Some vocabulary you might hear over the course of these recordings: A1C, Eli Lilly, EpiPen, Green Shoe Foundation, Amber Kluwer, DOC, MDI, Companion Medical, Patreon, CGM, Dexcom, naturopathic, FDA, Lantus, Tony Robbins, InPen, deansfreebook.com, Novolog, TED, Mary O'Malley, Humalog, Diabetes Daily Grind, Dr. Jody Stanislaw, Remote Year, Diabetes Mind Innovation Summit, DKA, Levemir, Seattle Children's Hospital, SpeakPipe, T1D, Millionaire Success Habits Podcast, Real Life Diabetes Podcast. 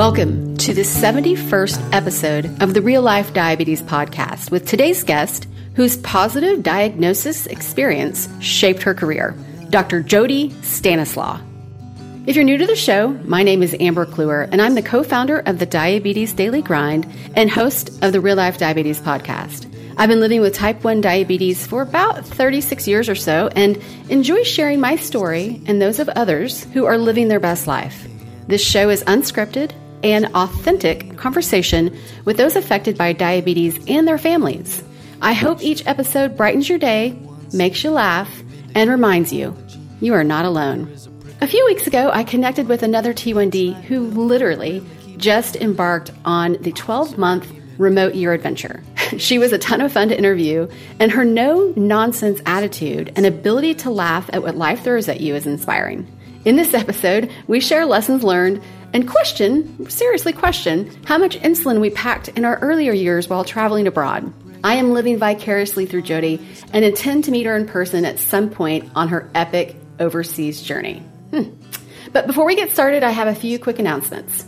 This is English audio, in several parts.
Welcome to the 71st episode of the Real Life Diabetes Podcast with today's guest, whose positive diagnosis experience shaped her career, Dr. Jody Stanislaw. If you're new to the show, my name is Amber Kluwer, and I'm the co-founder of the Diabetes Daily Grind and host of the Real Life Diabetes Podcast. I've been living with type 1 diabetes for about 36 years or so and enjoy sharing my story and those of others who are living their best life. This show is unscripted and authentic conversation with those affected by diabetes and their families. I hope each episode brightens your day, makes you laugh, and reminds you are not alone. A few weeks ago, I connected with another T1D who literally just embarked on the 12-month Remote Year adventure. She was a ton of fun to interview, and her no-nonsense attitude and ability to laugh at what life throws at you is inspiring. In this episode, we share lessons learned and seriously question, how much insulin we packed in our earlier years while traveling abroad. I am living vicariously through Jody and intend to meet her in person at some point on her epic overseas journey. But before we get started, I have a few quick announcements.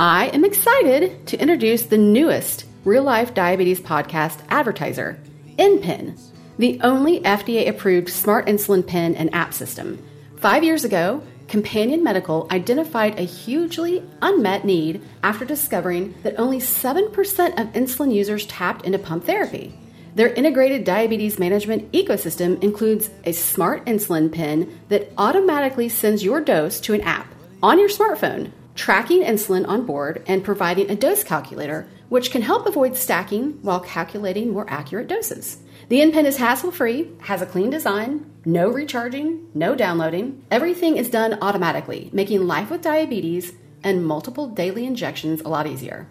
I am excited to introduce the newest Real Life Diabetes Podcast advertiser, InPen, the only FDA-approved smart insulin pen and app system. 5 years ago, Companion Medical identified a hugely unmet need after discovering that only 7% of insulin users tapped into pump therapy. Their integrated diabetes management ecosystem includes a smart insulin pen that automatically sends your dose to an app on your smartphone, tracking insulin on board and providing a dose calculator, which can help avoid stacking while calculating more accurate doses. The InPen is hassle-free, has a clean design, no recharging, no downloading. Everything is done automatically, making life with diabetes and multiple daily injections a lot easier.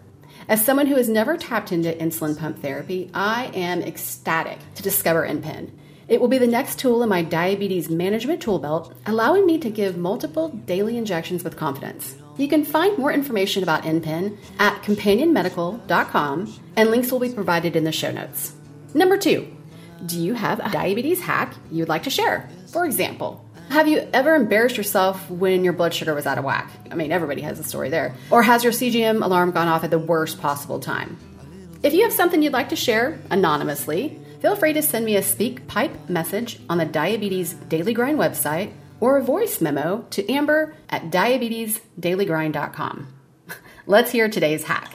As someone who has never tapped into insulin pump therapy, I am ecstatic to discover InPen. It will be the next tool in my diabetes management tool belt, allowing me to give multiple daily injections with confidence. You can find more information about InPen at companionmedical.com, and links will be provided in the show notes. Number 2. Do you have a diabetes hack you'd like to share? For example, have you ever embarrassed yourself when your blood sugar was out of whack? I mean, everybody has a story there. Or has your CGM alarm gone off at the worst possible time? If you have something you'd like to share anonymously, feel free to send me a SpeakPipe message on the Diabetes Daily Grind website or a voice memo to Amber at diabetesdailygrind.com. Let's hear today's hack.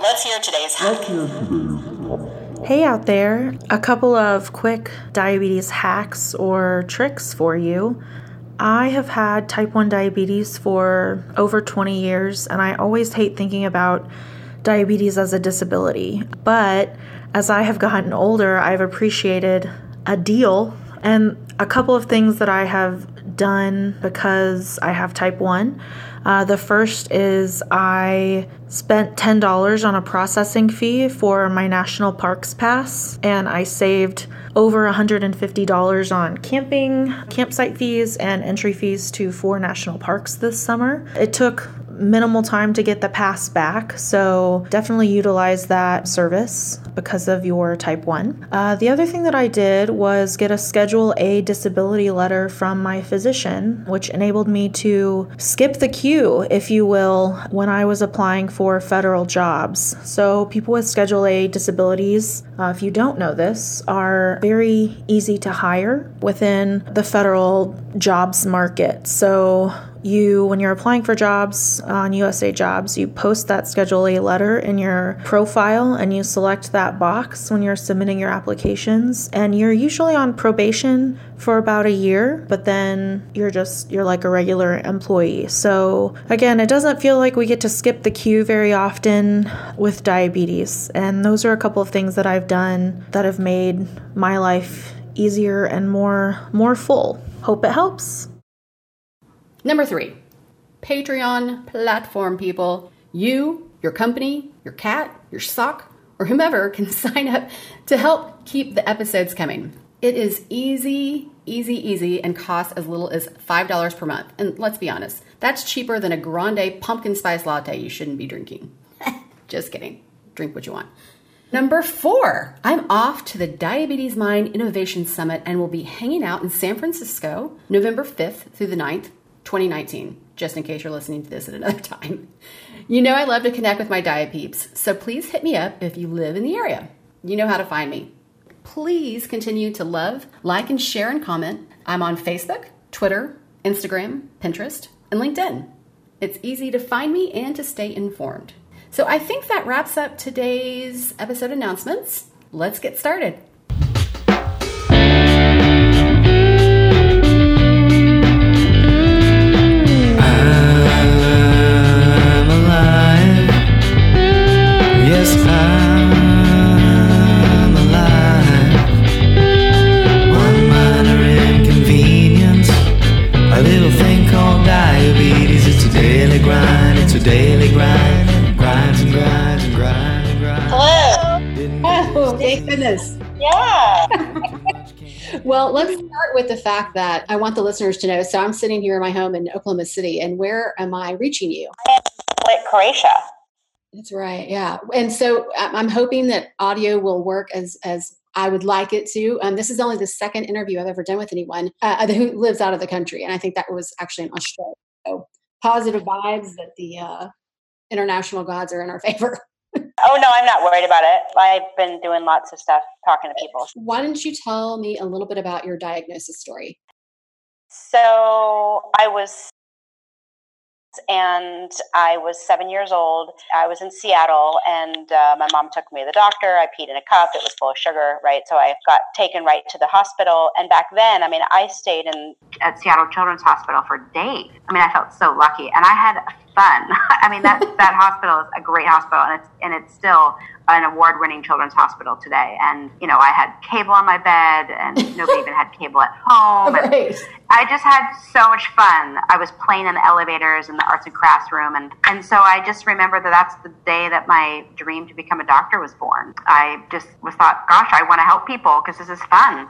Hey out there, a couple of quick diabetes hacks or tricks for you. I have had type 1 diabetes for over 20 years, and I always hate thinking about diabetes as a disability. But as I have gotten older, I've appreciated a deal and a couple of things that I have done because I have type 1. The first is I spent $10 on a processing fee for my National Parks Pass, and I saved over $150 on campsite fees, and entry fees to 4 national parks this summer. It took minimal time to get the pass back, so definitely utilize that service because of your type 1. The other thing that I did was get a Schedule A disability letter from my physician, which enabled me to skip the queue, if you will, when I was applying for federal jobs. So people with Schedule A disabilities, if you don't know this, are very easy to hire within the federal jobs market. So when you're applying for jobs on USA Jobs, you post that Schedule A letter in your profile and you select that box when you're submitting your applications. And you're usually on probation for about a year, but then you're like a regular employee. So again, it doesn't feel like we get to skip the queue very often with diabetes. And those are a couple of things that I've done that have made my life easier and more full. Hope it helps. Number 3, Patreon platform people. You, your company, your cat, your sock, or whomever can sign up to help keep the episodes coming. It is easy, and costs as little as $5 per month. And let's be honest, that's cheaper than a grande pumpkin spice latte you shouldn't be drinking. Just kidding. Drink what you want. Number 4, I'm off to the Diabetes Mind Innovation Summit and will be hanging out in San Francisco, November 5th through the 9th, 2019, just in case you're listening to this at another time. You know I love to connect with my diet peeps, so please hit me up if you live in the area. You know how to find me. Please continue to love, like, and share and comment. I'm on Facebook, Twitter, Instagram, Pinterest, and LinkedIn. It's easy to find me and to stay informed. So I think that wraps up today's episode announcements. Let's get started. Well, let's start with the fact that I want the listeners to know. So I'm sitting here in my home in Oklahoma City, and where am I reaching you? Croatia. That's right. Yeah. And so I'm hoping that audio will work as I would like it to. This is only the second interview I've ever done with anyone who lives out of the country. And I think that was actually in Australia. So positive vibes that the international gods are in our favor. Oh, no, I'm not worried about it. I've been doing lots of stuff, talking to people. Why don't you tell me a little bit about your diagnosis story? So I was 7 years old. I was in Seattle, and my mom took me to the doctor. I peed in a cup. It was full of sugar, right? So I got taken right to the hospital. And back then, I mean, I stayed at Seattle Children's Hospital for days. I mean, I felt so lucky, and I had fun. I mean, that hospital is a great hospital, and it's still an award-winning children's hospital today. And, you know, I had cable on my bed, and nobody even had cable at home. Right. I just had so much fun. I was playing in the elevators in the arts and crafts room. And so I just remember that's the day that my dream to become a doctor was born. I just thought, gosh, I want to help people because this is fun.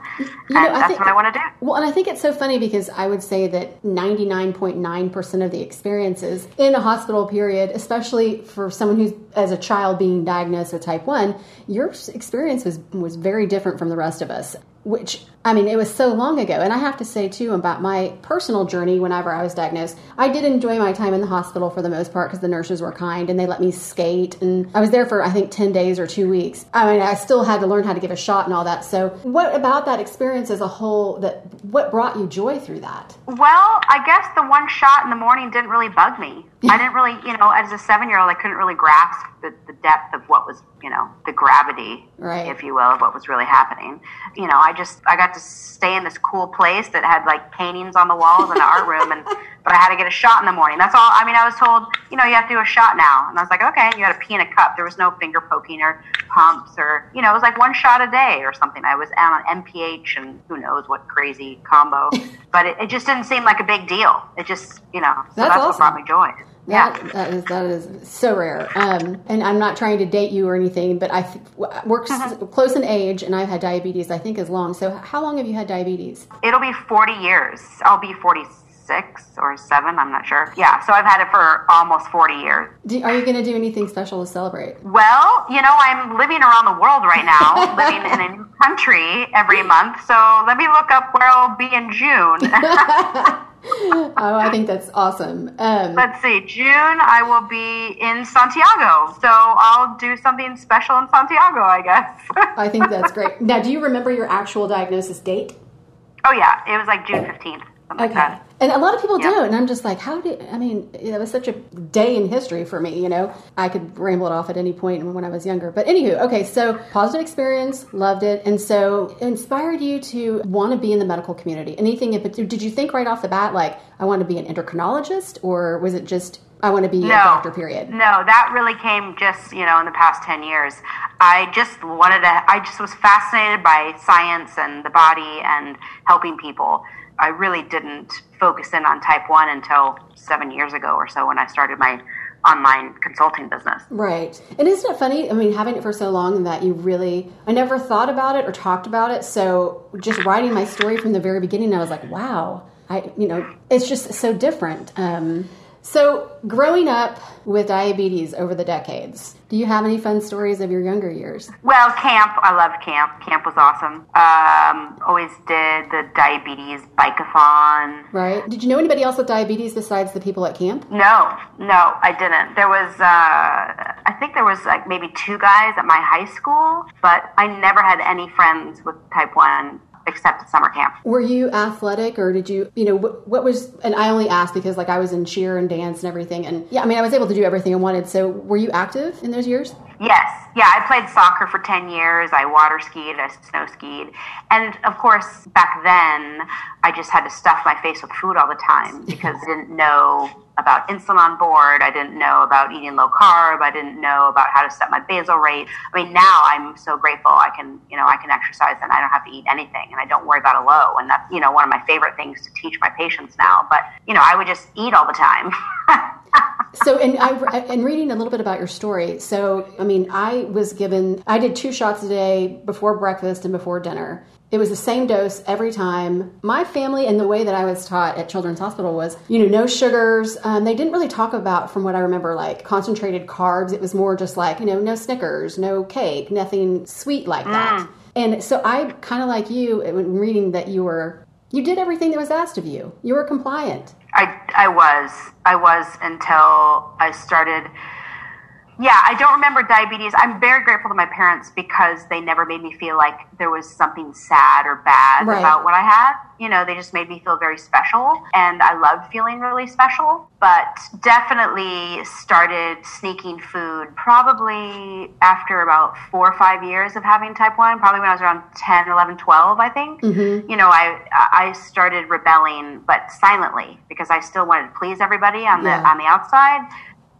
That's what I want to do. Well, and I think it's so funny because I would say that 99.9% of the experiences in a hospital period, especially for someone who's as a child being diagnosed with type 1, your experience was very different from the rest of us, which, I mean, it was so long ago. And I have to say, too, about my personal journey whenever I was diagnosed, I did enjoy my time in the hospital for the most part because the nurses were kind and they let me skate. And I was there for, I think, 10 days or 2 weeks. I mean, I still had to learn how to give a shot and all that. So what about that experience as a whole, what brought you joy through that? Well, I guess the one shot in the morning didn't really bug me. I didn't really, you know, as a 7-year-old, I couldn't really grasp the depth of what was, you know, the gravity, right, if you will, of what was really happening. You know, I got to stay in this cool place that had like paintings on the walls and an art room, but I had to get a shot in the morning. That's all. I mean, I was told, you know, you have to do a shot now. And I was like, okay, you had to pee in a cup. There was no finger poking or pumps or, you know, it was like one shot a day or something. I was out on MPH and who knows what crazy combo, but it just didn't seem like a big deal. It just, you know, so that's awesome. What brought me joy. Yeah, that is so rare. And I'm not trying to date you or anything, but we're close in age, and I've had diabetes, I think, as long. So how long have you had diabetes? It'll be 40 years. I'll be 46 or 7, I'm not sure. Yeah, so I've had it for almost 40 years. Are you going to do anything special to celebrate? Well, you know, I'm living around the world right now, living in a new country every month. So let me look up where I'll be in June. Oh, I think that's awesome. Let's see. June, I will be in Santiago. So I'll do something special in Santiago, I guess. I think that's great. Now, do you remember your actual diagnosis date? Oh, yeah. It was like June 15th. Okay. Like that. And a lot of people do. And I'm just like, it was such a day in history for me, you know. I could ramble it off at any point when I was younger. But anywho, okay, so positive experience, loved it. And so inspired you to want to be in the medical community. Anything, did you think right off the bat, like, I want to be an endocrinologist? Or was it just, I want to be a doctor, period? No, that really came just, you know, in the past 10 years. I just was fascinated by science and the body and helping people. I really didn't focus in on type 1 until 7 years ago or so when I started my online consulting business. Right. And isn't it funny? I mean, having it for so long that I never thought about it or talked about it. So just writing my story from the very beginning, I was like, wow, it's just so different. So growing up with diabetes over the decades, do you have any fun stories of your younger years? Well, camp. I loved camp. Camp was awesome. Always did the diabetes bike-a-thon. Right. Did you know anybody else with diabetes besides the people at camp? No, I didn't. There was, I think there was like maybe two guys at my high school, but I never had any friends with type 1 except at summer camp. Were you athletic, or did you, what was, and I only asked because I was in cheer and dance and everything. And yeah, I was able to do everything I wanted. So were you active in those years? Yes. Yeah. I played soccer for 10 years. I water skied, I snow skied. And of course, back then I just had to stuff my face with food all the time because I didn't know about insulin on board. I didn't know about eating low carb. I didn't know about how to set my basal rate. Now I'm so grateful I can, I can exercise and I don't have to eat anything and I don't worry about a low. And that's, one of my favorite things to teach my patients now. But, I would just eat all the time. So, and reading a little bit about your story. So, I did 2 shots a day before breakfast and before dinner. It was the same dose every time. My family and the way that I was taught at Children's Hospital was, no sugars. They didn't really talk about, from what I remember, concentrated carbs. It was more just no Snickers, no cake, nothing sweet like that. And so I kind of like you, when reading that you did everything that was asked of you. You were compliant. I was until I started. Yeah, I don't remember diabetes. I'm very grateful to my parents because they never made me feel like there was something sad or bad about what I had. They just made me feel very special, and I loved feeling really special, but definitely started sneaking food probably after about 4 or 5 years of having type 1, probably when I was around 10, 11, 12, I think. Mm-hmm. I started rebelling, but silently, because I still wanted to please everybody on the outside.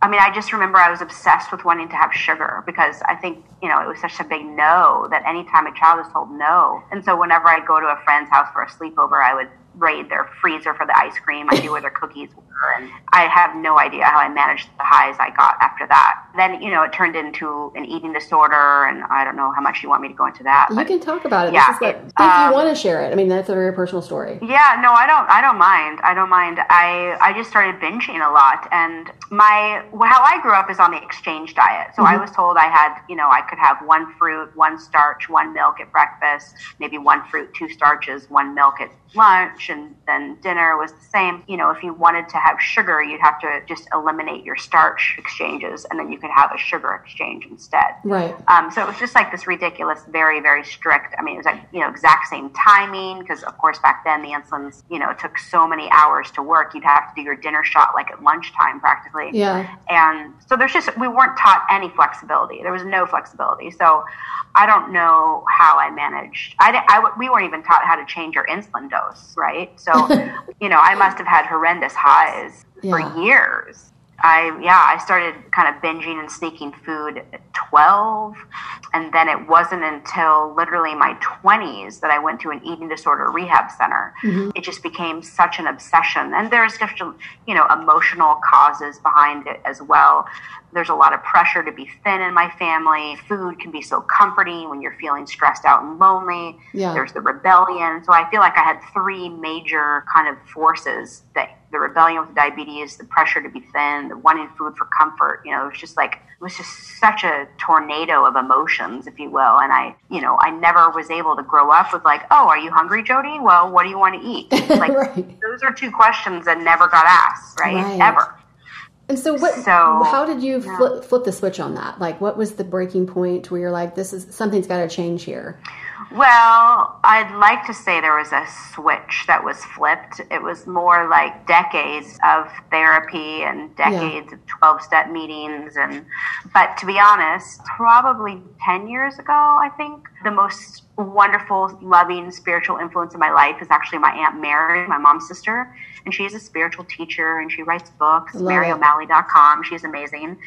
I just remember I was obsessed with wanting to have sugar because I think, it was such a big no that anytime a child is told no. And so whenever I'd go to a friend's house for a sleepover, I would raid their freezer for the ice cream. I knew where their cookies were. And I have no idea how I managed the highs I got after that. Then, it turned into an eating disorder, and I don't know how much you want me to go into that. You can talk about it. Yeah, if you want to share it. That's a very personal story. Yeah, no, I don't mind. I just started binging a lot, and how I grew up is on the exchange diet. So mm-hmm. I was told I had, I could have 1 fruit, 1 starch, 1 milk at breakfast, maybe 1 fruit, 2 starches, 1 milk at lunch, and then dinner was the same. If you wanted to have sugar, you'd have to just eliminate your starch exchanges, and then you could have a sugar exchange instead. Right. So it was just this ridiculous, very, very strict. It was exact same timing because, of course, back then the insulins, took so many hours to work. You'd have to do your dinner shot at lunchtime practically. Yeah. And so we weren't taught any flexibility. There was no flexibility. So I don't know how I managed. We weren't even taught how to change our insulin dose. Right. So, I must have had horrendous highs for years. I started kind of binging and sneaking food at 12. And then it wasn't until literally my 20s that I went to an eating disorder rehab center. Mm-hmm. It just became such an obsession. And there's just, emotional causes behind it as well. There's a lot of pressure to be thin in my family. Food can be so comforting when you're feeling stressed out and lonely. Yeah. There's the rebellion. So I feel like I had 3 major kind of forces, that the rebellion with diabetes, the pressure to be thin, the wanting food for comfort. It was just such a tornado of emotions, if you will. And I never was able to grow up with are you hungry, Jody? Well, what do you want to eat? Right. Those are 2 questions that never got asked, right? Ever. And so how did you flip the switch on that? What was the breaking point where you're this is, something's got to change here? Well, I'd like to say there was a switch that was flipped. It was more like decades of therapy and decades of 12-step meetings. But to be honest, probably 10 years ago, I think, the most wonderful, loving, spiritual influence in my life is actually my Aunt Mary, my mom's sister, and she's a spiritual teacher, and she writes books, MaryO'Malley.com. She's amazing.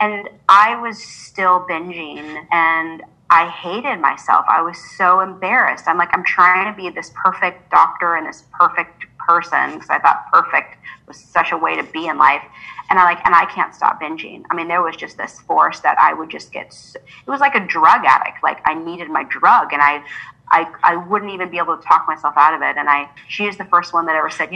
And I was still binging, and I hated myself. I was so embarrassed. I'm trying to be this perfect doctor and this perfect person because I thought perfect was such a way to be in life. And I can't stop binging. There was just this force that I would just get. It was like a drug addict. I needed my drug, and I wouldn't even be able to talk myself out of it. And she is the first one that ever said,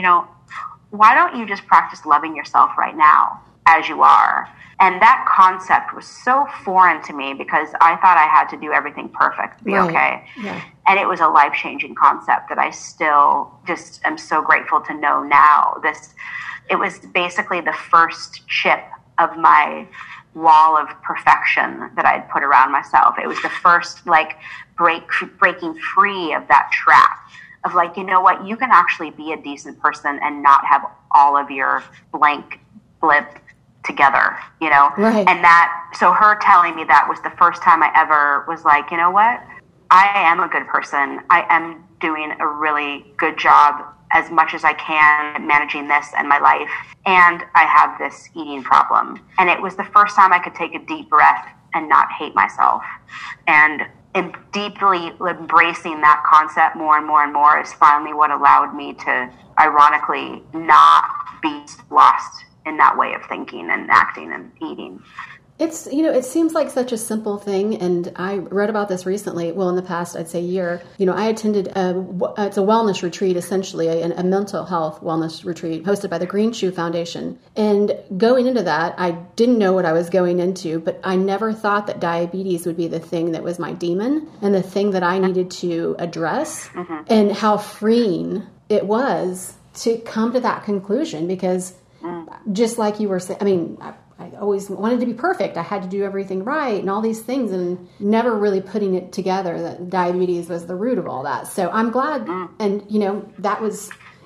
why don't you just practice loving yourself right now as you are? And that concept was so foreign to me because I thought I had to do everything perfect to be okay. Yeah. And it was a life-changing concept that I still just am so grateful to know now. It was basically the first chip of my wall of perfection that I'd put around myself. It was the first breaking free of that trap of you know what, you can actually be a decent person and not have all of your blank blip together, you know? Right. And so her telling me that was the first time I ever was like, you know what? I am a good person. I am doing a really good job as much as I can managing this and my life. And I have this eating problem. And it was the first time I could take a deep breath and not hate myself. And deeply embracing that concept more and more and more is finally what allowed me to, ironically, not be lost in that way of thinking and acting and eating. It's, it seems like such a simple thing. And I wrote about this recently. Well, in the past, I'd say year, I attended, it's a wellness retreat, essentially a mental health wellness retreat hosted by the Green Shoe Foundation. And going into that, I didn't know what I was going into, but I never thought that diabetes would be the thing that was my demon and the thing that I needed to address, mm-hmm. and how freeing it was to come to that conclusion. Because just like you were saying, I always wanted to be perfect. I had to do everything right and all these things, and never really putting it together that diabetes was the root of all that. So I'm glad. And,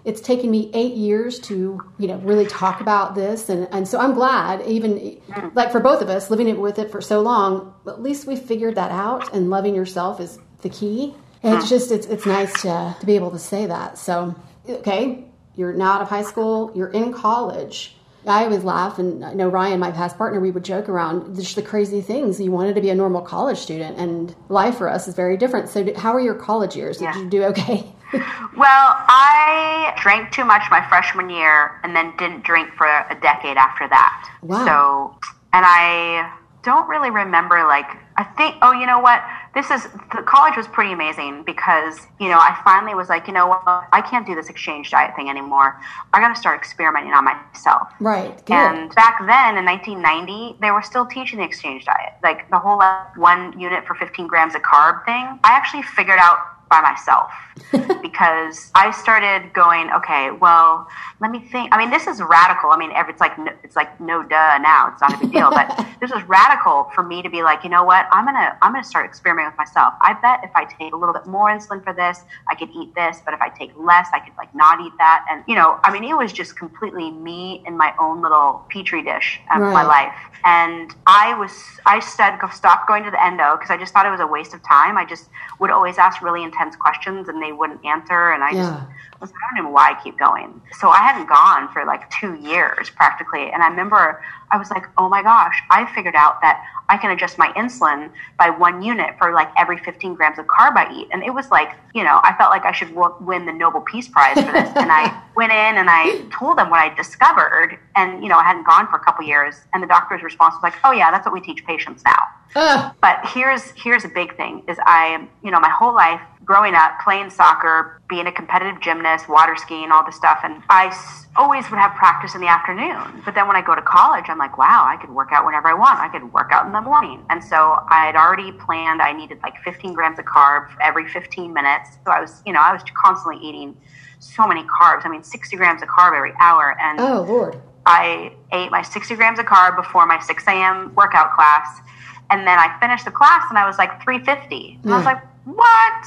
it's taken me 8 years to, really talk about this. And so I'm glad, even for both of us living with it for so long, at least we figured that out, and loving yourself is the key. And it's just, it's nice to be able to say that. So, okay, you're now out of high school, you're in college. I always laugh, and I know Ryan, my past partner, we would joke around just the crazy things. You wanted to be a normal college student, and life for us is very different. So how are your college years? Did you do okay? Well, I drank too much my freshman year and then didn't drink for a decade after that. Wow. So, and I don't really remember, I think, the college was pretty amazing because, I finally was like, I can't do this exchange diet thing anymore. I got to start experimenting on myself. Right. Good. And back then in 1990, they were still teaching the exchange diet, the whole one unit for 15 grams of carb thing. I actually figured out by myself because I started going, okay, well, let me think. This is radical. It's no duh now. It's not a big deal, but this was radical for me to be like, you know what? I'm going to start experimenting with myself. I bet if I take a little bit more insulin for this, I could eat this, but if I take less, I could not eat that. And, it was just completely me in my own little petri dish of my life. And I stopped going to the endo because I just thought it was a waste of time. I just would always ask really intense questions and they wouldn't answer. And I don't know why I keep going. So I hadn't gone for 2 years practically. And I remember I was like, oh my gosh, I figured out that I can adjust my insulin by 1 unit for every 15 grams of carb I eat. And it was I felt like I should win the Nobel Peace Prize for this. And I went in and I told them what I discovered. And, I hadn't gone for a couple years. And the doctor's response was like, oh yeah, that's what we teach patients now. But here's a big thing is I, my whole life growing up, playing soccer, being a competitive gymnast, water skiing, all this stuff. And I always would have practice in the afternoon. But then when I go to college, I'm like, wow, I could work out whenever I want. I could work out in the morning. And so I had already planned I needed 15 grams of carb every 15 minutes. So I was, I was constantly eating so many carbs. 60 grams of carb every hour. And oh, Lord. I ate my 60 grams of carb before my 6 a.m. workout class. And then I finished the class and I was 350. And I was like, what?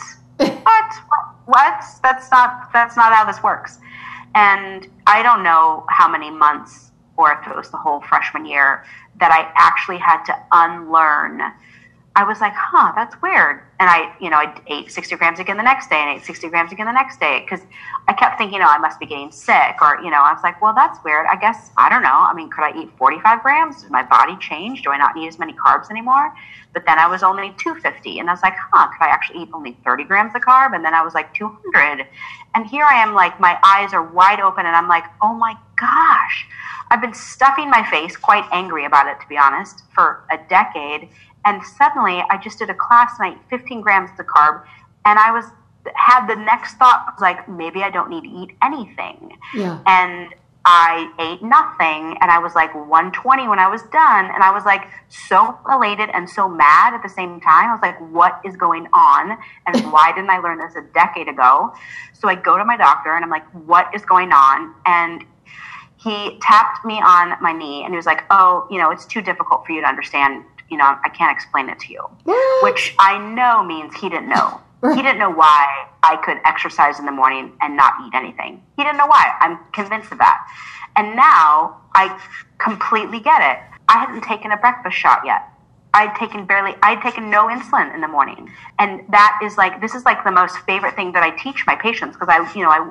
That's not how this works. And I don't know how many months, or if it was the whole freshman year, that I actually had to unlearn. I was like, huh, that's weird. And I ate 60 grams again the next day and ate 60 grams again the next day. Cause I kept thinking, I must be getting sick, or, I was like, well, that's weird. I guess, I don't know. Could I eat 45 grams? Did my body change? Do I not need as many carbs anymore? But then I was only 250 and I was like, huh, could I actually eat only 30 grams of carb? And then I was 200. And here I am, my eyes are wide open and I'm like, oh my gosh, I've been stuffing my face, quite angry about it, to be honest, for a decade. And suddenly I just did a class and I ate 15 grams of carb and I had the next thought, maybe I don't need to eat anything. Yeah. And I ate nothing, and I was like 120 when I was done, and I was like so elated and so mad at the same time. I was like, what is going on, and why didn't I learn this a decade ago? So I go to my doctor, and I'm like, what is going on? And he tapped me on my knee, and he was like, oh, you know, it's too difficult for you to understand. You know, I can't explain it to you, which I know means he didn't know. He didn't know why I could exercise in the morning and not eat anything. He didn't know why. I'm convinced of that. And now I completely get it. I hadn't taken a breakfast shot yet. I'd taken no insulin in the morning. And that is like, this is like the most favorite thing that I teach my patients, because I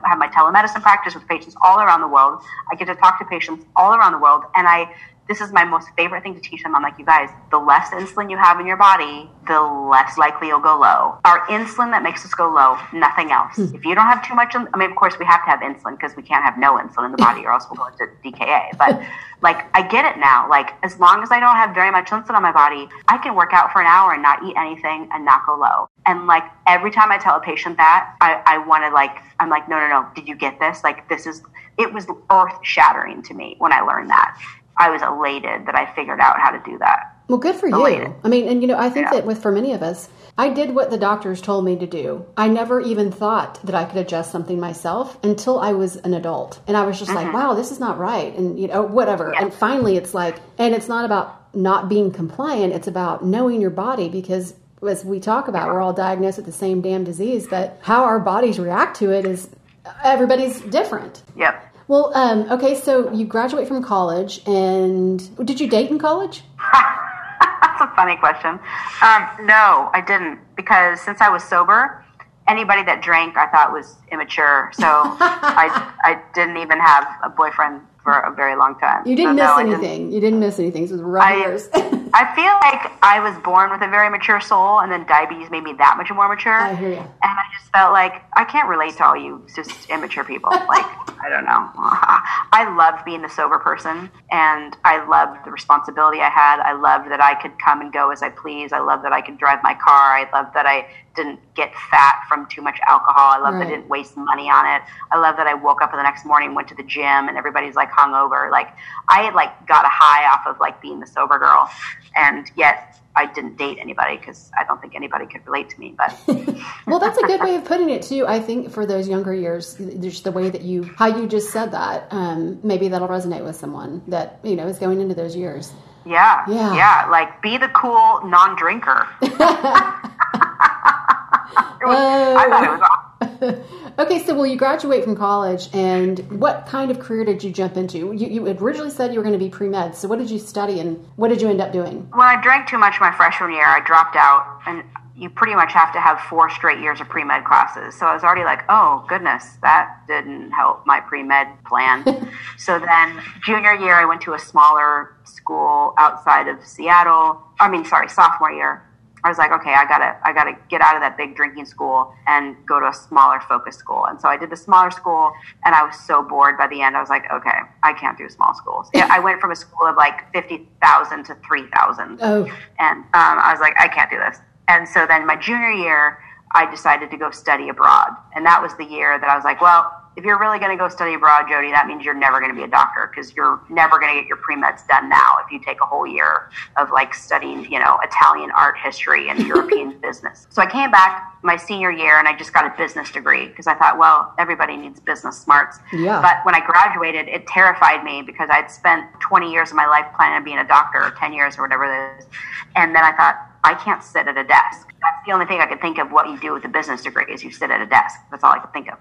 have my telemedicine practice with patients all around the world. I get to talk to patients all around the world. And this is my most favorite thing to teach them. I'm like, you guys, the less insulin you have in your body, the less likely you'll go low. Our insulin that makes us go low, nothing else. If you don't have too much, I mean, of course, we have to have insulin because we can't have no insulin in the body or else we'll go into DKA. But like, I get it now. Like, as long as I don't have very much insulin on my body, I can work out for an hour and not eat anything and not go low. And like, every time I tell a patient that, I want to like, I'm like, no. Did you get this? Like, it was earth shattering to me when I learned that. I was elated that I figured out how to do that. Well, good for you. I mean, and I think that for many of us, I did what the doctors told me to do. I never even thought that I could adjust something myself until I was an adult. And I was just like, wow, this is not right. And, whatever. Yeah. And finally it's like, and it's not about not being compliant. It's about knowing your body, because as we talk about, we're all diagnosed with the same damn disease, but how our bodies react to it is everybody's different. Yep. Well, okay, so you graduate from college, and did you date in college? That's a funny question. No, I didn't, because since I was sober, anybody that drank I thought was immature, so I didn't even have a boyfriend for a very long time. You didn't miss anything. This was rough years. I feel like I was born with a very mature soul, and then diabetes made me that much more mature. I hear you. And I just felt like I can't relate to all you just immature people. Like, I don't know. I loved being a sober person, and I loved the responsibility I had. I loved that I could come and go as I please. I loved that I could drive my car. I loved that I didn't get fat from too much alcohol. I loved that I didn't waste money on it. I loved that I woke up the next morning, went to the gym, and everybody's like hungover. Like, I had like got a high off of like being the sober girl. And yet I didn't date anybody because I don't think anybody could relate to me. But well, that's a good way of putting it too. I think for those younger years, just the way that how you just said that, maybe that'll resonate with someone that, is going into those years. Yeah. Yeah. Yeah. Like, be the cool non-drinker. I thought it was awesome. Okay, so you graduate from college, and what kind of career did you jump into? You originally said you were going to be pre-med, so what did you study, and what did you end up doing? Well, I drank too much my freshman year. I dropped out, and you pretty much have to have 4 straight years of pre-med classes. So I was already like, oh, goodness, that didn't help my pre-med plan. So then junior year, I went to a smaller school outside of Seattle. Sophomore year. I was like, okay, I gotta get out of that big drinking school and go to a smaller focused school. And so I did the smaller school, and I was so bored by the end. I was like, okay, I can't do small schools. Yeah, I went from a school of like 50,000 to 3,000, and I was like, I can't do this. And so then my junior year, I decided to go study abroad, and that was the year that I was like, well, if you're really going to go study abroad, Jody, that means you're never going to be a doctor, because you're never going to get your pre-meds done now if you take a whole year of like studying, Italian art history and European business. So I came back my senior year, and I just got a business degree because I thought, well, everybody needs business smarts. Yeah. But when I graduated, it terrified me because I'd spent 20 years of my life planning on being a doctor, or 10 years or whatever it is. And then I thought, I can't sit at a desk. That's the only thing I could think of what you do with a business degree is you sit at a desk. That's all I could think of.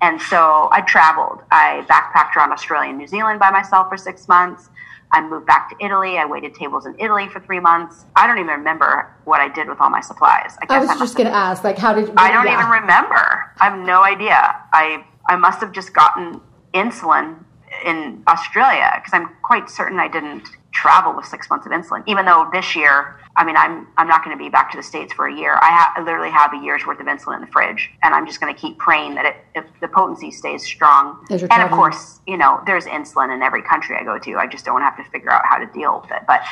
And so I traveled. I backpacked around Australia and New Zealand by myself for 6 months. I moved back to Italy. I waited tables in Italy for 3 months. I don't even remember what I did with all my supplies. I was just going to ask, like, how did you... I don't even remember. I have no idea. I must have just gotten insulin in Australia, because I'm quite certain I didn't travel with 6 months of insulin, even though this year... I'm not going to be back to the States for a year. I literally have a year's worth of insulin in the fridge, and I'm just going to keep praying that if the potency stays strong. And of course, there's insulin in every country I go to. I just don't have to figure out how to deal with it. But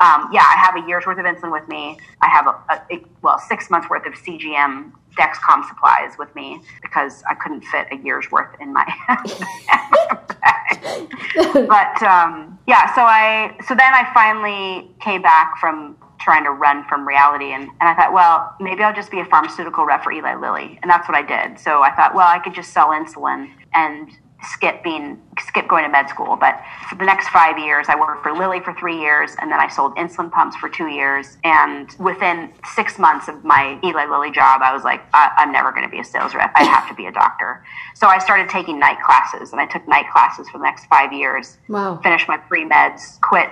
I have a year's worth of insulin with me. I have a 6 months worth of CGM Dexcom supplies with me because I couldn't fit a year's worth in my bag. But so then I finally came back from trying to run from reality. And I thought, well, maybe I'll just be a pharmaceutical rep for Eli Lilly. And that's what I did. So I thought, well, I could just sell insulin and skip going to med school. But for the next 5 years, I worked for Lilly for 3 years, and then I sold insulin pumps for 2 years. And within 6 months of my Eli Lilly job, I was like, I'm never going to be a sales rep. I have to be a doctor. So I started taking night classes, and I took night classes for the next 5 years. Wow. Finished my pre-meds, quit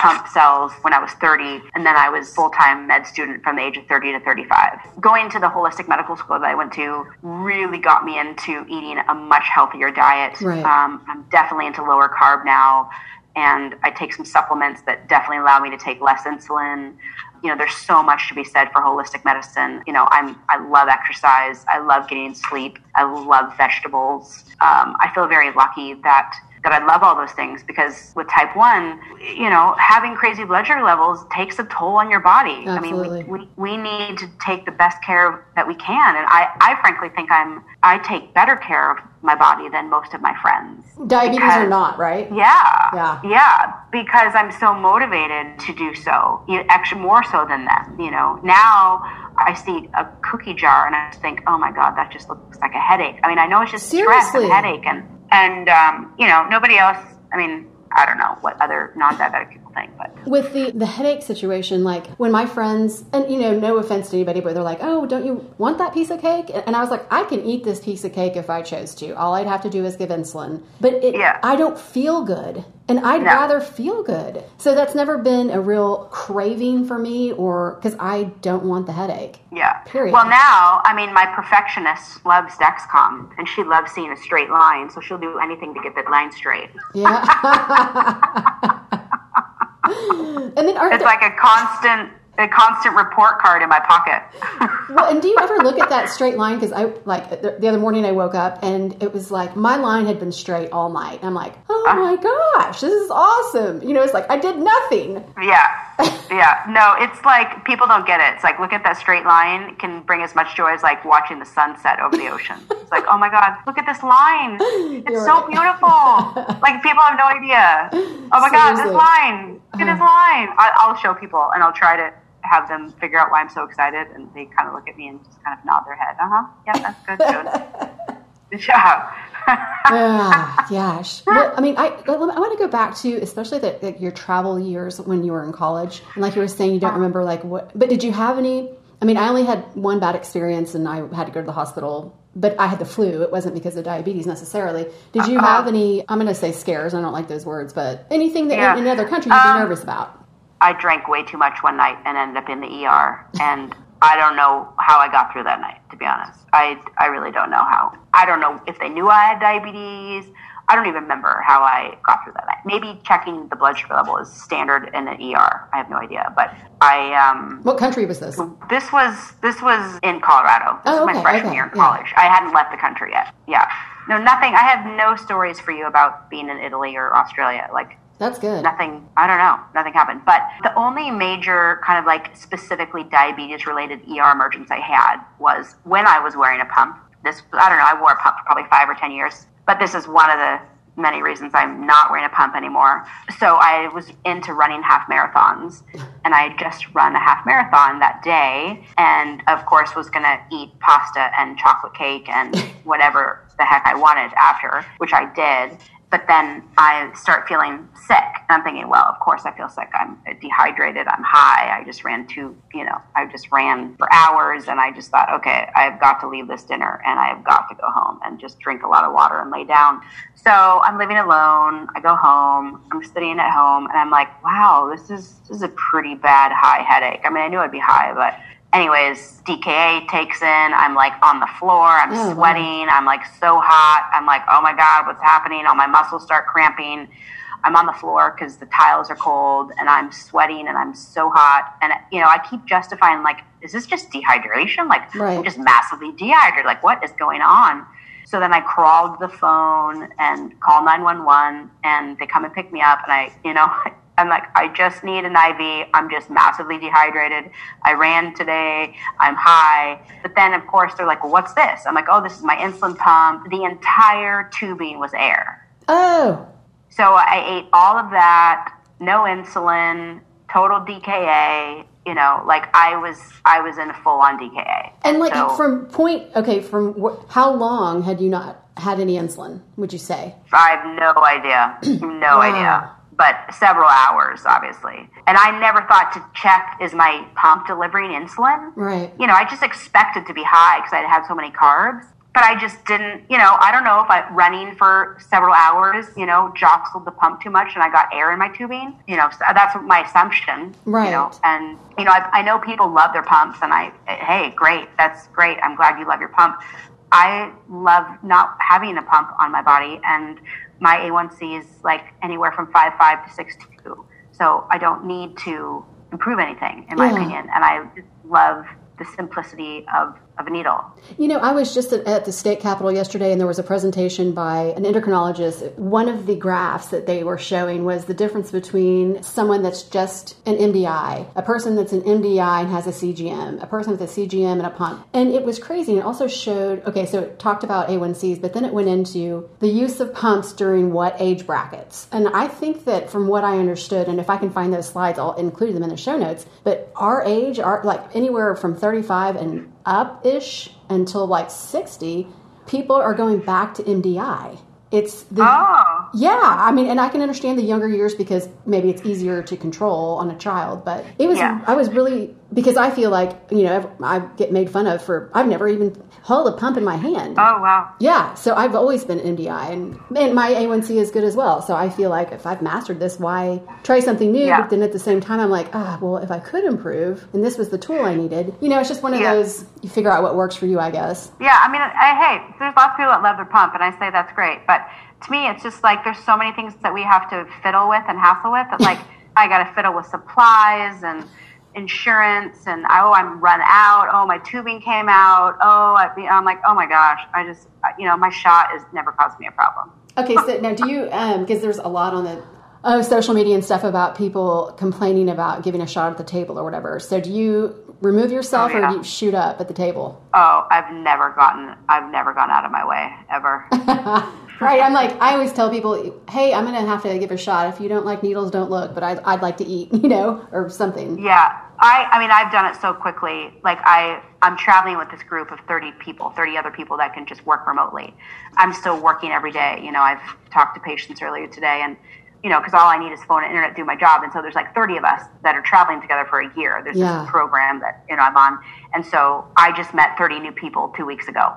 pump cells when I was 30, and then I was full-time med student from the age of 30 to 35. Going to the holistic medical school that I went to really got me into eating a much healthier diet. Right. I'm definitely into lower carb now, and I take some supplements that definitely allow me to take less insulin. You know, there's so much to be said for holistic medicine. You know, I love exercise. I love getting sleep. I love vegetables. I feel very lucky that I love all those things, because with type 1, you know, having crazy blood sugar levels takes a toll on your body. Absolutely. I mean, we need to take the best care that we can. And I frankly think I take better care of my body than most of my friends. Diabetes or not, right? Yeah, because I'm so motivated to do so, actually more so than them, you know. Now I see a cookie jar and I just think, oh my God, that just looks like a headache. I mean, I know it's just stress and headache and you know, nobody else, I mean, I don't know what other non-diabetic people think, but. With the headache situation, like when my friends, and you know, no offense to anybody, but they're like, oh, don't you want that piece of cake? And I was like, I can eat this piece of cake if I chose to. All I'd have to do is give insulin. But I don't feel good. And I'd rather feel good. So that's never been a real craving for me, or because I don't want the headache. Yeah. Period. Well, now, I mean, my perfectionist loves Dexcom, and she loves seeing a straight line. So she'll do anything to get that line straight. Yeah. And then it's like a constant report card in my pocket. Well, and do you ever look at that straight line? Because I, like, the other morning I woke up and it was like my line had been straight all night. And I'm like, oh my gosh, this is awesome. You know, it's like I did nothing. Yeah. No, it's like people don't get it. It's like, look at that straight line. It can bring as much joy as like watching the sunset over the ocean. It's like, oh my God, look at this line. It's beautiful. Like, people have no idea. Oh my God, this line. Look at this line. I'll show people and I'll try to have them figure out why I'm so excited, and they kind of look at me and just kind of nod their head. Yeah, that's good. Good job. Gosh. Well, I mean, I want to go back to, especially like your travel years when you were in college, and like you were saying, you don't remember like what, but did you have any? I mean, I only had one bad experience, and I had to go to the hospital, but I had the flu. It wasn't because of diabetes necessarily. Did you have any, I'm going to say scares, I don't like those words, but anything that in another country you'd be nervous about? I drank way too much one night and ended up in the ER, and I don't know how I got through that night, to be honest. I really don't know how. I don't know if they knew I had diabetes. I don't even remember how I got through that night. Maybe checking the blood sugar level is standard in an ER. I have no idea, but what country was this? This was in Colorado. This was my freshman year in college. Yeah. I hadn't left the country yet. Yeah. No, nothing. I have no stories for you about being in Italy or Australia. Like, that's good. Nothing, I don't know. Nothing happened. But the only major kind of like specifically diabetes related ER emergence I had was when I was wearing a pump. I wore a pump for probably 5 or 10 years. But this is one of the many reasons I'm not wearing a pump anymore. So I was into running half marathons, and I had just run a half marathon that day, and of course was going to eat pasta and chocolate cake and whatever the heck I wanted after, which I did. But then I start feeling sick. I'm thinking, well, of course I feel sick. I'm dehydrated. I'm high. I just ran I just ran for hours. And I just thought, okay, I've got to leave this dinner, and I've got to go home and just drink a lot of water and lay down. So I'm living alone. I go home. I'm sitting at home, and I'm like, wow, this is a pretty bad high headache. I mean, I knew I'd be high, but anyways, DKA takes in, I'm like on the floor, I'm sweating, I'm like so hot, I'm like, oh my God, what's happening? All my muscles start cramping. I'm on the floor because the tiles are cold, and I'm sweating, and I'm so hot. And, you know, I keep justifying, like, is this just dehydration? Like, I'm just massively dehydrated. Like, what is going on? So then I crawled the phone and called 911, and they come and pick me up, and I, you know, I'm like, I just need an IV. I'm just massively dehydrated. I ran today. I'm high. But then, of course, they're like, well, what's this? I'm like, oh, this is my insulin pump. The entire tubing was air. Oh. So I ate all of that, no insulin, total DKA. You know, like I was in a full-on DKA. And like so, how long had you not had any insulin, would you say? I have no idea. No idea. But several hours, obviously. And I never thought to check, is my pump delivering insulin? Right. You know, I just expected to be high because I'd had so many carbs. But I just didn't, you know, I don't know if running for several hours, you know, jostled the pump too much and I got air in my tubing. You know, so that's my assumption. Right. You know, and, you know, I know people love their pumps and hey, great. That's great. I'm glad you love your pump. I love not having a pump on my body, and my A1C is like anywhere from 5.5 to 6.2. So I don't need to improve anything, in my opinion. And I love the simplicity of a needle. You know, I was just at the state capitol yesterday, and there was a presentation by an endocrinologist. One of the graphs that they were showing was the difference between someone that's just an MDI, a person that's an MDI and has a CGM, a person with a CGM and a pump. And it was crazy. It also showed, okay, so it talked about A1Cs, but then it went into the use of pumps during what age brackets. And I think that from what I understood, and if I can find those slides, I'll include them in the show notes, but our age, like anywhere from 35 and up-ish until like 60, people are going back to MDI. It's the... Oh. Yeah, I mean, and I can understand the younger years because maybe it's easier to control on a child, but it was, yeah. I was really, because I feel like, you know, I get made fun of for, I've never even held a pump in my hand. Oh, wow. Yeah, so I've always been MDI, and my A1C is good as well, so I feel like if I've mastered this, why try something new? Yeah. But then at the same time, I'm like, well, if I could improve, and this was the tool I needed, you know, it's just one of those, you figure out what works for you, I guess. Yeah, I mean, hey, there's lots of people that love their pump, and I say that's great, but to me, it's just like there's so many things that we have to fiddle with and hassle with. That, like, I got to fiddle with supplies and insurance, and I'm run out. Oh, my tubing came out. Oh, I'm like, oh my gosh, I just, you know, my shot has never caused me a problem. Okay, so now do you? Because there's a lot on the social media and stuff about people complaining about giving a shot at the table or whatever. So do you remove yourself or do you shoot up at the table? Oh, I've never gone out of my way ever. Right, I'm like, I always tell people, hey, I'm going to have to give it a shot. If you don't like needles, don't look, but I'd like to eat, you know, or something. Yeah, I mean, I've done it so quickly. Like, I'm traveling with this group of 30 other people that can just work remotely. I'm still working every day. You know, I've talked to patients earlier today, and, you know, because all I need is phone and internet to do my job. And so there's like 30 of us that are traveling together for a year. There's this program that, you know, I'm on. And so I just met 30 new people 2 weeks ago.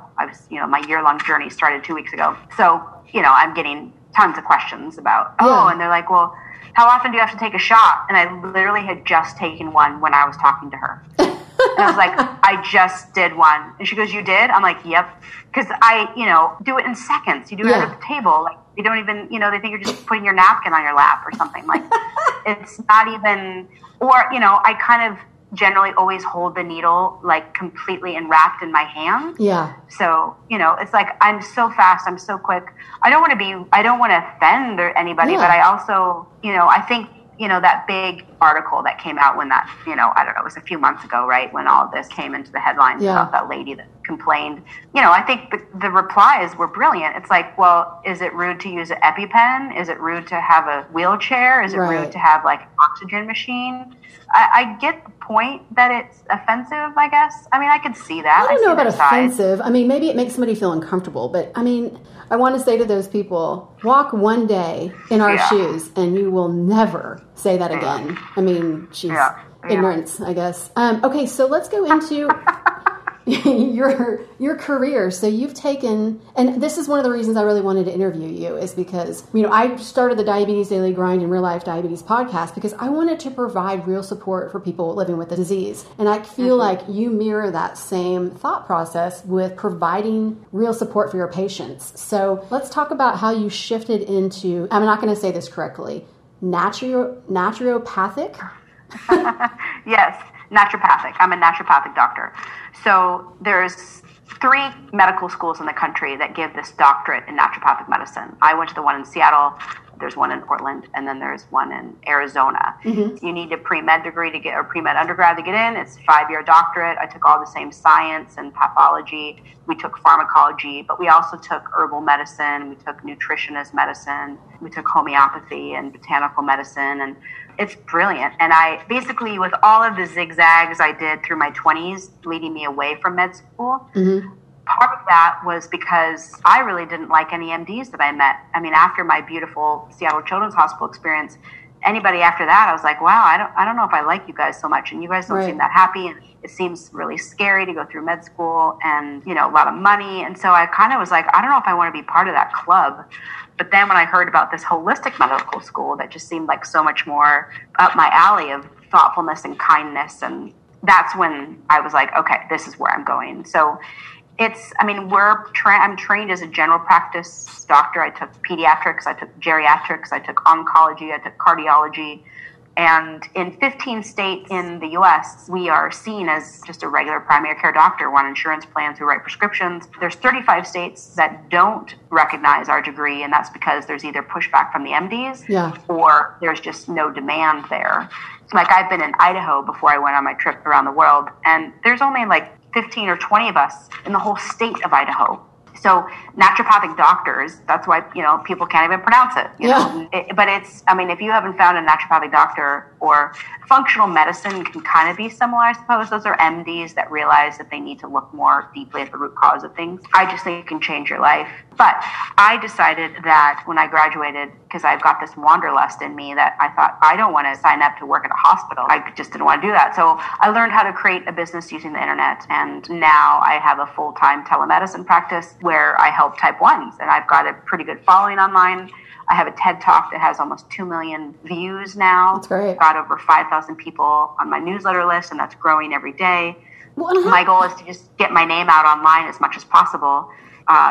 You know, my year-long journey started 2 weeks ago. So, you know, I'm getting tons of questions about, and they're like, well, how often do you have to take a shot? And I literally had just taken one when I was talking to her. And I was like, I just did one. And she goes, you did? I'm like, yep. Because I, you know, do it in seconds. You do it at the table. Like, you don't even, you know, they think you're just putting your napkin on your lap or something. Like, it's not even, or, you know, I kind of generally always hold the needle like completely enwrapped in my hand. Yeah. So, you know, it's like, I'm so fast. I'm so quick. I don't want to offend anybody, but I also, you know, I think, you know, that big article that came out when that, you know, I don't know, it was a few months ago, right? When all of this came into the headlines about that lady that complained. You know, I think the replies were brilliant. It's like, well, is it rude to use an EpiPen? Is it rude to have a wheelchair? Is it rude to have like an oxygen machine? I get the point that it's offensive, I guess. I mean, I could see that. I don't know about offensive. I mean, maybe it makes somebody feel uncomfortable, but I mean, I want to say to those people, walk one day in our shoes and you will never say that again. I mean, she's ignorance, I guess. Okay, so let's go into your career. So you've taken, and this is one of the reasons I really wanted to interview you, is because, you know, I started the Diabetes Daily Grind and Real Life Diabetes Podcast because I wanted to provide real support for people living with the disease. And I feel like you mirror that same thought process with providing real support for your patients. So let's talk about how you shifted into, I'm not going to say this correctly, naturopathic? Yes, naturopathic. I'm a naturopathic doctor. So there's 3 medical schools in the country that give this doctorate in naturopathic medicine. I went to the one in Seattle, There's one in Portland, and then there's one in Arizona. Mm-hmm. You need a pre-med degree to get, or pre-med undergrad to get in. It's a 5-year doctorate. I took all the same science and pathology. We took pharmacology, but we also took herbal medicine. We took nutritionist medicine. We took homeopathy and botanical medicine, and it's brilliant. And I basically, with all of the zigzags I did through my 20s, leading me away from med school, mm-hmm. part of that was because I really didn't like any MDs that I met. I mean, after my beautiful Seattle Children's Hospital experience, anybody after that, I was like, wow, I don't know if I like you guys so much, and you guys don't right. seem that happy, and it seems really scary to go through med school, and, you know, a lot of money. And so I kind of was like, I don't know if I want to be part of that club. But then when I heard about this holistic medical school that just seemed like so much more up my alley of thoughtfulness and kindness, and that's when I was like, okay, this is where I'm going. So it's, I mean, I'm trained as a general practice doctor. I took pediatrics, I took geriatrics, I took oncology, I took cardiology. And in 15 states in the U.S., we are seen as just a regular primary care doctor. We're on insurance plans, we write prescriptions. There's 35 states that don't recognize our degree, and that's because there's either pushback from the MDs yeah. or there's just no demand there. Like, I've been in Idaho before I went on my trip around the world, and there's only like 15 or 20 of us in the whole state of Idaho. So naturopathic doctors, that's why, you know, people can't even pronounce it, you yeah. know, but it's, I mean, if you haven't found a naturopathic doctor, or functional medicine can kind of be similar, I suppose. Those are MDs that realize that they need to look more deeply at the root cause of things. I just think it can change your life. But I decided that when I graduated, because I've got this wanderlust in me, that I thought, I don't want to sign up to work at a hospital. I just didn't want to do that. So I learned how to create a business using the internet. And now I have a full-time telemedicine practice where I help type 1s. And I've got a pretty good following online. I have a TED Talk that has almost 2 million views now. That's great. I've got over 5,000 people on my newsletter list, and that's growing every day. What? My goal is to just get my name out online as much as possible.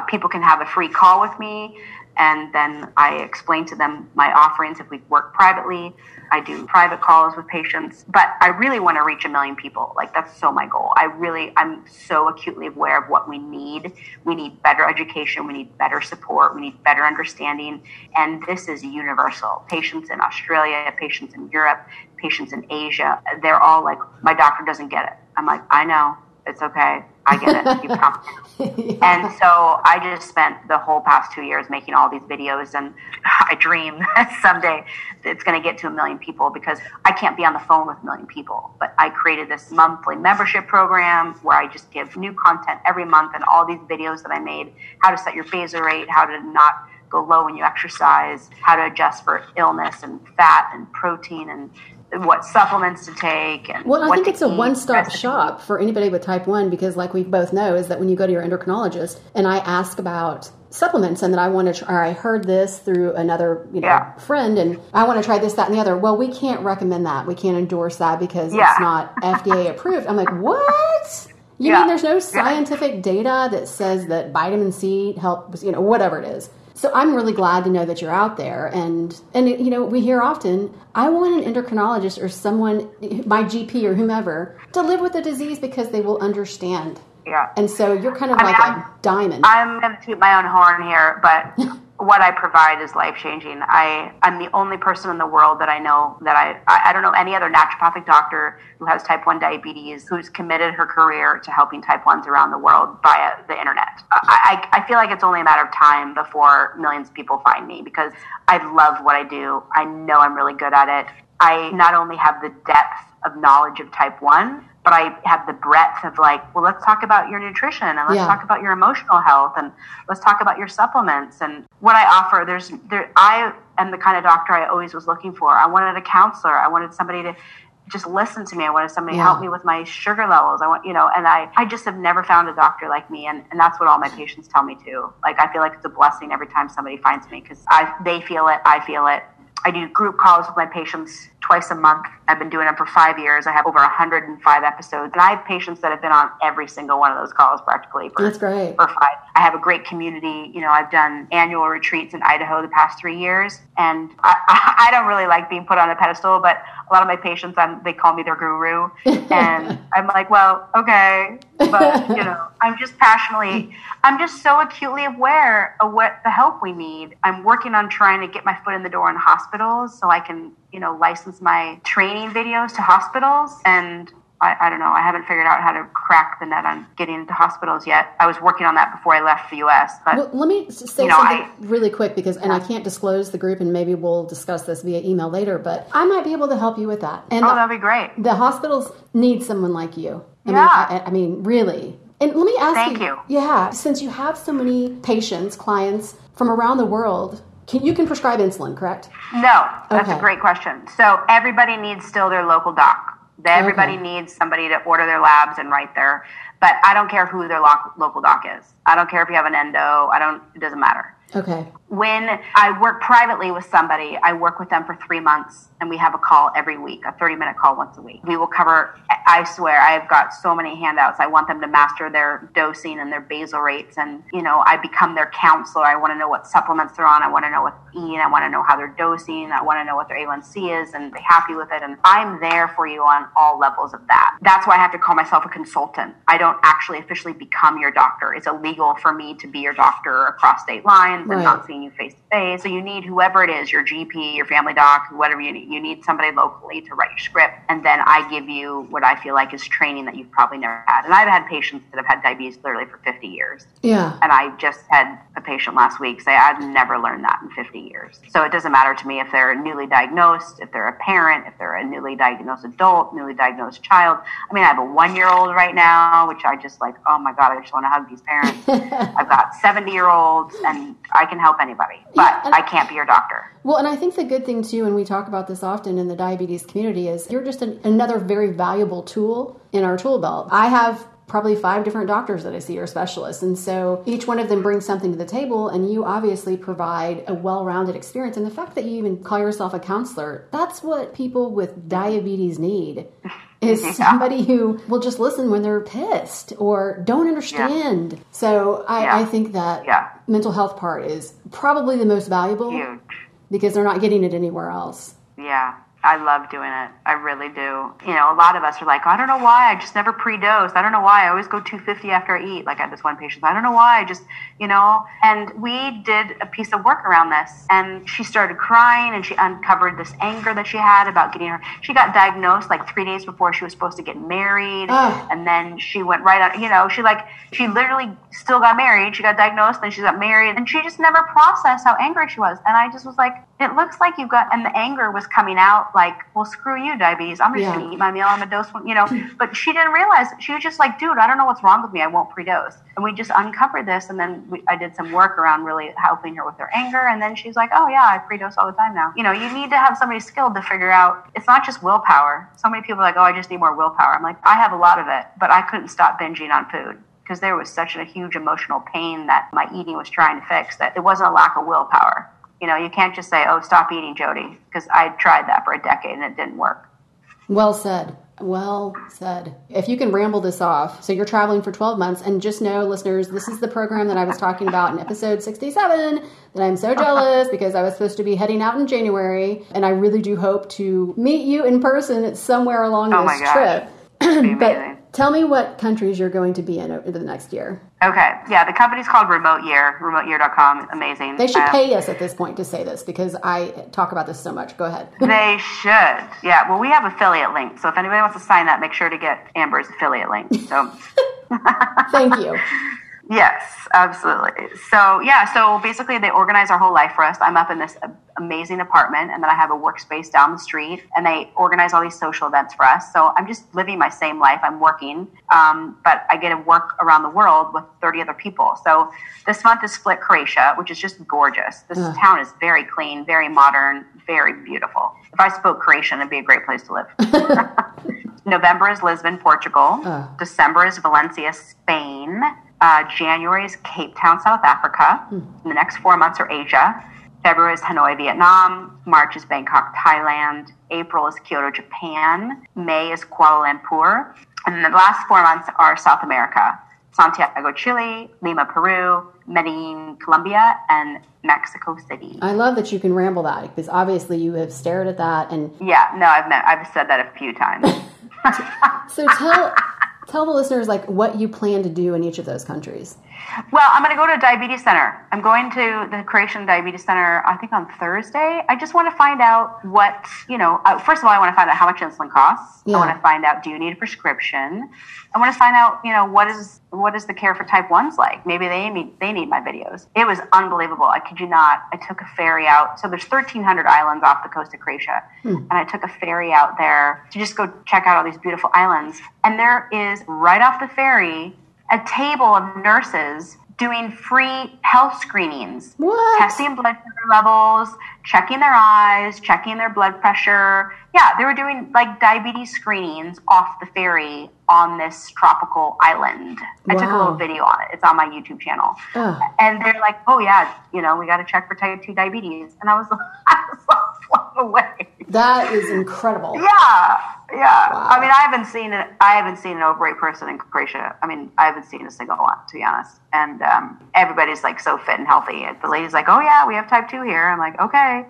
People can have a free call with me, and then I explain to them my offerings if we work privately. I do private calls with patients, but I really want to reach 1 million people. Like, that's so my goal. I'm so acutely aware of what we need. We need better education. We need better support. We need better understanding. And this is universal. Patients in Australia, patients in Europe, patients in Asia, they're all like, my doctor doesn't get it. I'm like, I know. It's okay. I get it. You promise. Yeah. And so I just spent the whole past 2 years making all these videos, and I dream that someday it's going to get to 1 million people, because I can't be on the phone with 1 million people. But I created this monthly membership program where I just give new content every month, and all these videos that I made, how to set your basal rate, how to not go low when you exercise, how to adjust for illness and fat and protein, and what supplements to take. And well, I think it's a one-stop shop for anybody with type 1, because like we both know is that when you go to your endocrinologist, and I ask about supplements, and that I want to try, or I heard this through another friend, and I want to try this, that, and the other. Well, we can't recommend that. We can't endorse that because it's not FDA approved. I'm like, what? You mean there's no scientific data that says that vitamin C helps, you know, whatever it is. So I'm really glad to know that you're out there. And you know, we hear often, I want an endocrinologist or someone, my GP or whomever, to live with the disease because they will understand. Yeah. And so you're kind of a diamond. I'm going to toot my own horn here, but what I provide is life-changing. I'm the only person in the world that I know that I don't know any other naturopathic doctor who has type 1 diabetes who's committed her career to helping type 1s around the world via the internet. I feel like it's only a matter of time before millions of people find me, because I love what I do. I know I'm really good at it. I not only have the depth of knowledge of type 1, but I have the breadth of like, well, let's talk about your nutrition, and let's talk about your emotional health, and let's talk about your supplements. And what I offer, I am the kind of doctor I always was looking for. I wanted a counselor. I wanted somebody to just listen to me. I wanted somebody to help me with my sugar levels. And I just have never found a doctor like me. And that's what all my patients tell me too. Like, I feel like it's a blessing every time somebody finds me, because they feel it. I feel it. I do group calls with my patients twice a month. I've been doing them for 5 years. I have over 105 episodes. And I have patients that have been on every single one of those calls practically for, that's great. For 5. I have a great community. You know, I've done annual retreats in Idaho the past 3 years. And I don't really like being put on a pedestal, but a lot of my patients, they call me their guru. And I'm like, well, okay. But, you know, I'm just so acutely aware of what the help we need. I'm working on trying to get my foot in the door in hospitals so I can, you know, license my training videos to hospitals. And I don't know, I haven't figured out how to crack the nut on getting into hospitals yet. I was working on that before I left the U.S. But well, let me say something really quick because, and I can't disclose the group and maybe we'll discuss this via email later, but I might be able to help you with that. And that'd be great. The hospitals need someone like you. I mean, really. And let me ask you. Yeah. Since you have so many patients, clients from around the world, you can prescribe insulin, correct? No. That's a great question. So everybody needs still their local doc. Everybody needs somebody to order their labs and write their, but I don't care who their local doc is. I don't care if you have an endo. It doesn't matter. Okay. When I work privately with somebody, I work with them for 3 months and we have a call every week, a 30-minute call once a week. We will cover, I swear, I've got so many handouts. I want them to master their dosing and their basal rates. And, you know, I become their counselor. I want to know what supplements they're on. I want to know what they're eating. I want to know how they're dosing. I want to know what their A1C is and be happy with it. And I'm there for you on all levels of that. That's why I have to call myself a consultant. I don't actually officially become your doctor. It's illegal for me to be your doctor across state lines and not seeing you face to face. So you need whoever it is, your GP, your family doc, whatever you need. You need somebody locally to write your script. And then I give you what I feel like is training that you've probably never had. And I've had patients that have had diabetes literally for 50 years. Yeah. And I just had a patient last week say, I've never learned that in 50 years. So it doesn't matter to me if they're newly diagnosed, if they're a parent, if they're a newly diagnosed adult, newly diagnosed child. I mean, I have a 1-year-old right now, which I just like, oh my God, I just want to hug these parents. I've got 70-year-olds and I can help anybody, but I can't be your doctor. Well, and I think the good thing too, and we talk about this often in the diabetes community, is you're just another very valuable tool in our tool belt. I have probably 5 different doctors that I see are specialists. And so each one of them brings something to the table and you obviously provide a well-rounded experience. And the fact that you even call yourself a counselor, that's what people with diabetes need is somebody who will just listen when they're pissed or don't understand. Yeah. So I think that mental health part is probably the most valuable because they're not getting it anywhere else. Yeah. I love doing it. I really do. You know, a lot of us are like, I don't know why. I just never pre-dose. I don't know why. I always go 250 after I eat. Like I had this one patient. I don't know why. I just, you know, and we did a piece of work around this and she started crying and she uncovered this anger that she had about getting her. She got diagnosed like 3 days before she was supposed to get married. Oh. And then she went right out. You know, she literally still got married. She got diagnosed and then she got married and she just never processed how angry she was. And I just was like, it looks like you've got, and the anger was coming out like, well, screw you, diabetes. I'm just going to eat my meal. I'm a dose one, you know, but she didn't realize it. She was just like, dude, I don't know what's wrong with me. I won't pre-dose. And we just uncovered this. And then I did some work around really helping her with her anger. And then she's like, oh yeah, I pre-dose all the time now. You know, you need to have somebody skilled to figure out, it's not just willpower. So many people are like, oh, I just need more willpower. I'm like, I have a lot of it, but I couldn't stop binging on food, because there was such a huge emotional pain that my eating was trying to fix that it wasn't a lack of willpower. You know, you can't just say, oh, stop eating, Jody, because I tried that for a decade and it didn't work. Well said. Well said. If you can ramble this off, so you're traveling for 12 months, and just know, listeners, this is the program that I was talking about in episode 67, that I'm so jealous because I was supposed to be heading out in January, and I really do hope to meet you in person somewhere along this trip. That'd be amazing. Tell me what countries you're going to be in over the next year. Okay. Yeah, the company's called Remote Year, remoteyear.com. Amazing. They should pay us at this point to say this because I talk about this so much. Go ahead. They should. Yeah. Well, we have affiliate links. So if anybody wants to sign up, make sure to get Amber's affiliate link. So thank you. Yes, absolutely. So yeah, so basically they organize our whole life for us. I'm up in this amazing apartment and then I have a workspace down the street and they organize all these social events for us. So I'm just living my same life. I'm working, but I get to work around the world with 30 other people. So this month is Split, Croatia, which is just gorgeous. This town is very clean, very modern, very beautiful. If I spoke Croatian, it'd be a great place to live. November is Lisbon, Portugal. December is Valencia, Spain. January is Cape Town, South Africa. And the next 4 months are Asia. February is Hanoi, Vietnam. March is Bangkok, Thailand. April is Kyoto, Japan. May is Kuala Lumpur. And then the last 4 months are South America. Santiago, Chile, Lima, Peru, Medellin, Colombia, and Mexico City. I love that you can ramble that because obviously you have stared at that and... Yeah, no, I've said that a few times. So tell the listeners like what you plan to do in each of those countries. Well, I'm going to go to a diabetes center. I'm going to the Creation Diabetes Center, I think on Thursday. I just want to find out what, first of all, I want to find out how much insulin costs. Yeah. I want to find out, do you need a prescription? I want to find out, what is the care for type 1s like? Maybe they need my videos. It was unbelievable. I kid you not. I took a ferry out. So there's 1,300 islands off the coast of Croatia. And I took a ferry out there to just go check out all these beautiful islands. And there is, right off the ferry, a table of nurses doing free health screenings. What? Testing blood sugar levels, checking their eyes, checking their blood pressure. Yeah, they were doing like diabetes screenings off the ferry on this tropical island. Wow. I took a little video on it. It's on my YouTube channel. Ugh. And they're like, oh yeah, we got to check for type 2 diabetes. And I was blown away. That is incredible. Yeah. Yeah, wow. I mean, I haven't seen an overweight person in Croatia. I mean, I haven't seen a single one, to be honest. And everybody's like so fit and healthy. The lady's like, "Oh yeah, we have type 2 here." I'm like, "Okay."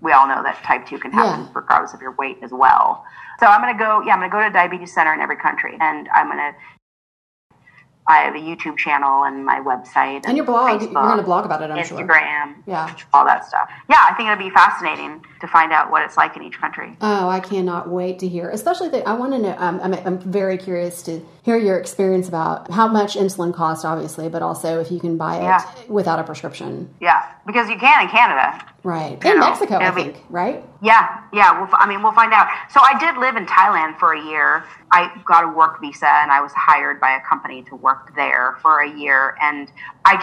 We all know that type 2 can happen regardless of your weight as well. So I'm gonna go to a diabetes center in every country, and I have a YouTube channel and my website and your blog. Facebook, you're going to blog about it, I'm Instagram, sure. Instagram, yeah, all that stuff. Yeah, I think it'll be fascinating to find out what it's like in each country. Oh, I cannot wait to hear. Especially, I want to know. I'm very curious to hear your experience about how much insulin costs, obviously, but also if you can buy it without a prescription. Yeah, because you can in Canada. Right. In Mexico, I think, right? Yeah. Yeah. We'll find out. So I did live in Thailand for a year. I got a work visa and I was hired by a company to work there for a year. And I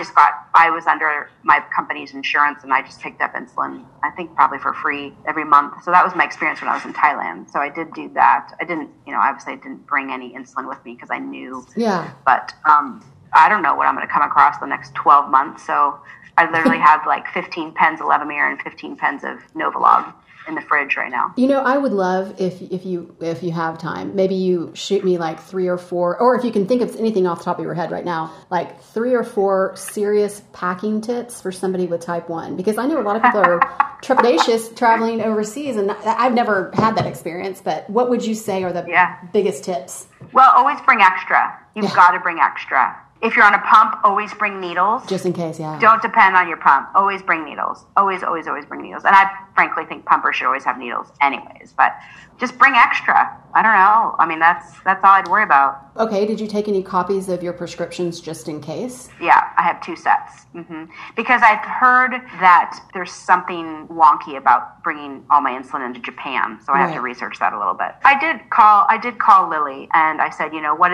was under my company's insurance and I just picked up insulin, I think probably for free every month. So that was my experience when I was in Thailand. So I did do that. I didn't, obviously I didn't bring any insulin with me because I knew. Yeah. But I don't know what I'm going to come across the next 12 months. So I literally have like 15 pens of Levemir and 15 pens of Novolog in the fridge right now. I would love if you have time, maybe you shoot me like 3 or 4, or if you can think of anything off the top of your head right now, like 3 or 4 serious packing tips for somebody with type 1, because I know a lot of people are trepidatious traveling overseas and I've never had that experience, but what would you say are the biggest tips? Well, always bring extra. You've got to bring extra. If you're on a pump, always bring needles. Just in case, yeah. Don't depend on your pump. Always bring needles. Always, always, always bring needles. And I frankly think pumpers should always have needles anyways. But just bring extra. I don't know. I mean, that's all I'd worry about. Okay. Did you take any copies of your prescriptions just in case? Yeah, I have 2 sets. Mm-hmm. Because I've heard that there's something wonky about bringing all my insulin into Japan. So I have to research that a little bit. I did call Lily and I said, what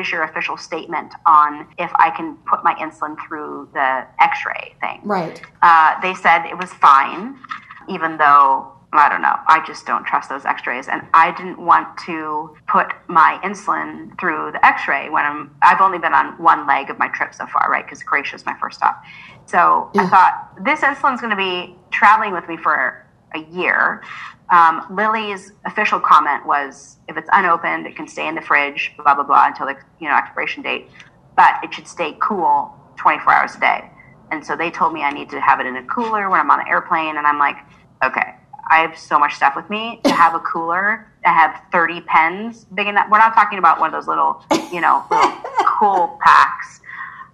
is your official statement on if I can put my insulin through the x-ray thing. Right. They said it was fine, even though, I don't know, I just don't trust those x-rays. And I didn't want to put my insulin through the x-ray when I've only been on one leg of my trip so far, right? Because Croatia is my first stop. So I thought, this insulin's going to be traveling with me for a year. Lily's official comment was, if it's unopened, it can stay in the fridge, blah, blah, blah, until the expiration date. But it should stay cool 24 hours a day. And so they told me I need to have it in a cooler when I'm on an airplane. And I'm like, okay, I have so much stuff with me to have a cooler. I have 30 pens big enough. We're not talking about one of those little, little cool packs.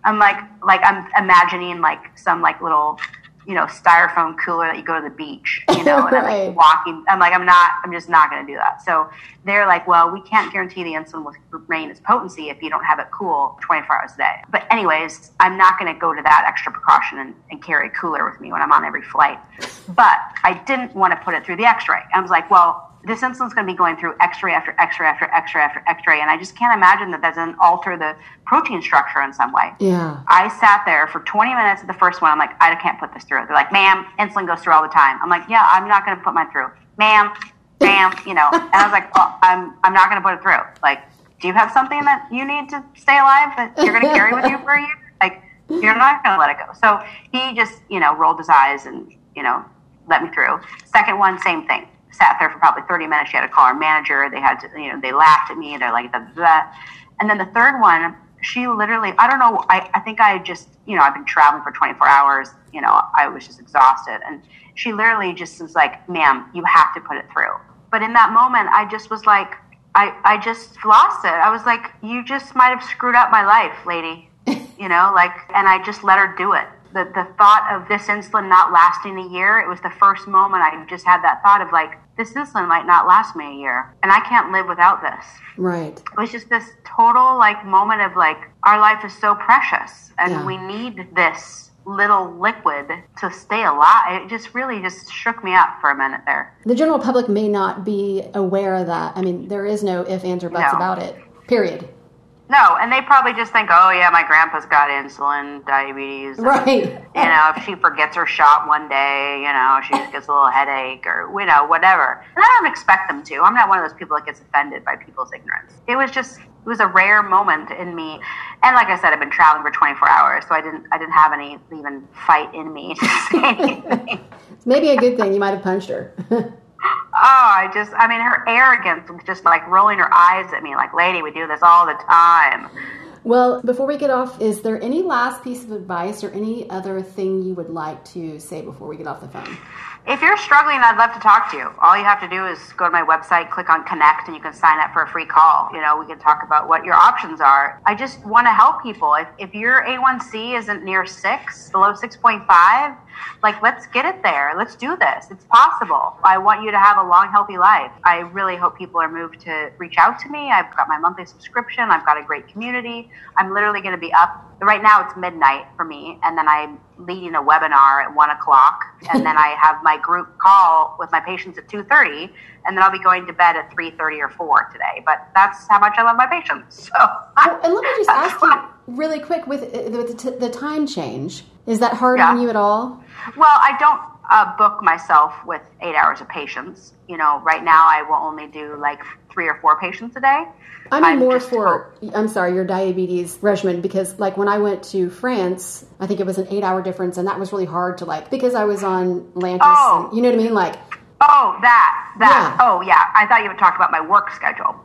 I'm like I'm imagining like some like little, styrofoam cooler that you go to the beach, and I'm like walking. I'm just not going to do that. So they're like, well, we can't guarantee the insulin will remain its potency if you don't have it cool 24 hours a day. But anyways, I'm not going to go to that extra precaution and carry a cooler with me when I'm on every flight. But I didn't want to put it through the x-ray. I was like, well, this insulin's going to be going through x-ray after x-ray after x-ray after x-ray. And I just can't imagine that doesn't alter the protein structure in some way. Yeah. I sat there for 20 minutes at the first one. I'm like, I can't put this through. They're like, ma'am, insulin goes through all the time. I'm like, yeah, I'm not going to put mine through. Ma'am, And I was like, oh, I'm not going to put it through. Like, do you have something that you need to stay alive that you're going to carry with you for a year? Like, You're not going to let it go. So he just, rolled his eyes and, let me through. Second one, same thing. Sat there for probably 30 minutes. She had to call her manager. They had to, they laughed at me. They're like, that. And then the third one, she literally, I don't know. I think I just, I've been traveling for 24 hours. I was just exhausted. And she literally just was like, ma'am, you have to put it through. But in that moment, I just was like, I just lost it. I was like, you just might have screwed up my life, lady. And I just let her do it. The thought of this insulin not lasting a year, it was the first moment I just had that thought of like, this insulin might not last me a year and I can't live without this. Right. It was just this total moment of our life is so precious and we need this little liquid to stay alive. It just really just shook me up for a minute there. The general public may not be aware of that. I mean, there is no ifs, ands, or buts about it, period. No, and they probably just think, oh, yeah, my grandpa's got insulin, diabetes. Right. And, if she forgets her shot one day, she just gets a little headache or, whatever. And I don't expect them to. I'm not one of those people that gets offended by people's ignorance. It was a rare moment in me. And like I said, I've been traveling for 24 hours, so I didn't have any even fight in me to say anything. It's maybe a good thing. You might have punched her. Her arrogance was just rolling her eyes at me, lady, we do this all the time. Well, before we get off, is there any last piece of advice or any other thing you would like to say before we get off the phone? If you're struggling, I'd love to talk to you. All you have to do is go to my website, click on connect, and you can sign up for a free call. We can talk about what your options are. I just want to help people. If your A1C isn't near 6, below 6.5, let's get it there. Let's do this. It's possible. I want you to have a long, healthy life. I really hope people are moved to reach out to me. I've got my monthly subscription. I've got a great community. I'm literally going to be up. Right now it's midnight for me, and then I'm leading a webinar at 1:00, and then I have my group call with my patients at 2:30, and then I'll be going to bed at 3:30 or 4 today. But that's how much I love my patients. So, and let me just ask you really quick with the time change, is that hard on you at all? Well, I don't book myself with 8 hours of patients. Right now I will only do 3 or 4 patients a day. I'm more for, I'm sorry, your diabetes regimen, because when I went to France, I think it was an 8-hour difference, and that was really hard to because I was on Lantus. Oh. And, you know what I mean? Yeah. Oh yeah. I thought you would talk about my work schedule.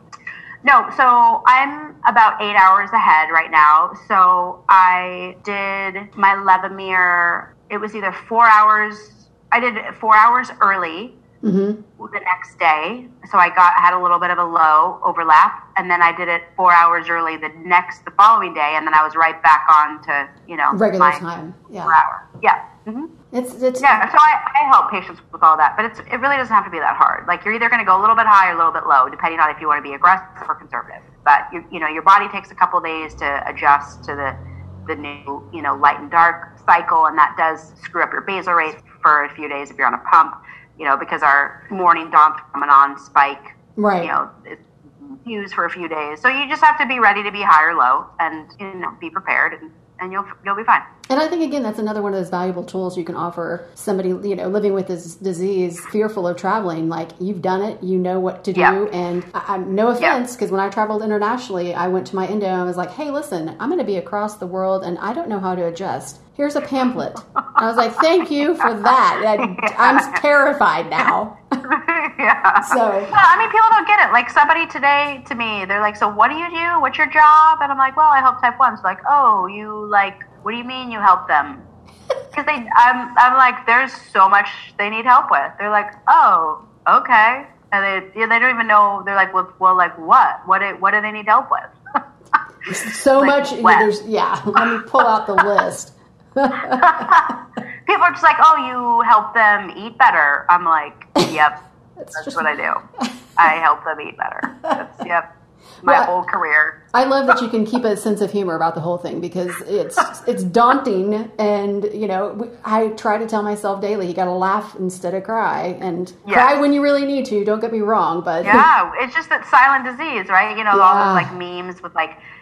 No, so I'm about 8 hours ahead right now. So I did my Levemir. It was either 4 hours. I did 4 hours early. Mm-hmm. The next day, so I had a little bit of a low overlap, and then I did it 4 hours early the following day, and then I was right back on to regular time. Yeah. 4 hour. Yeah. Mm-hmm. So I help patients with all that, but it really doesn't have to be that hard. You're either going to go a little bit high or a little bit low, depending on if you want to be aggressive or conservative. But your body takes a couple days to adjust to the new light and dark cycle, and that does screw up your basal rate for a few days if you're on a pump. Because our morning dawn phenomenon spike, right. It's used for a few days. So you just have to be ready to be high or low and, be prepared and you'll be fine. And I think, again, that's another one of those valuable tools you can offer somebody, living with this disease, fearful of traveling. You've done it, you know what to do. Yep. And no offense, because when I traveled internationally, I went to my endo and I was like, hey, listen, I'm going to be across the world and I don't know how to adjust. Here's a pamphlet. I was like, thank you for that. I'm terrified now. Yeah. So, people don't get it. Somebody today to me, they're like, so what do you do? What's your job? And I'm like, well, I help type 1s. Oh, you what do you mean you help them? Because I'm like, there's so much they need help with. They're like, oh, okay. And they don't even know. They're like, well, what? What do they need help with? So much. Let me pull out the list. People are just like, oh, you help them eat better. I'm like, yep, that's what I do. I help them eat better. Yep, my whole career. I love that you can keep a sense of humor about the whole thing, because it's daunting. And, I try to tell myself daily, you got to laugh instead of cry, and cry when you really need to. Don't get me wrong, but it's just that silent disease, right? All those memes with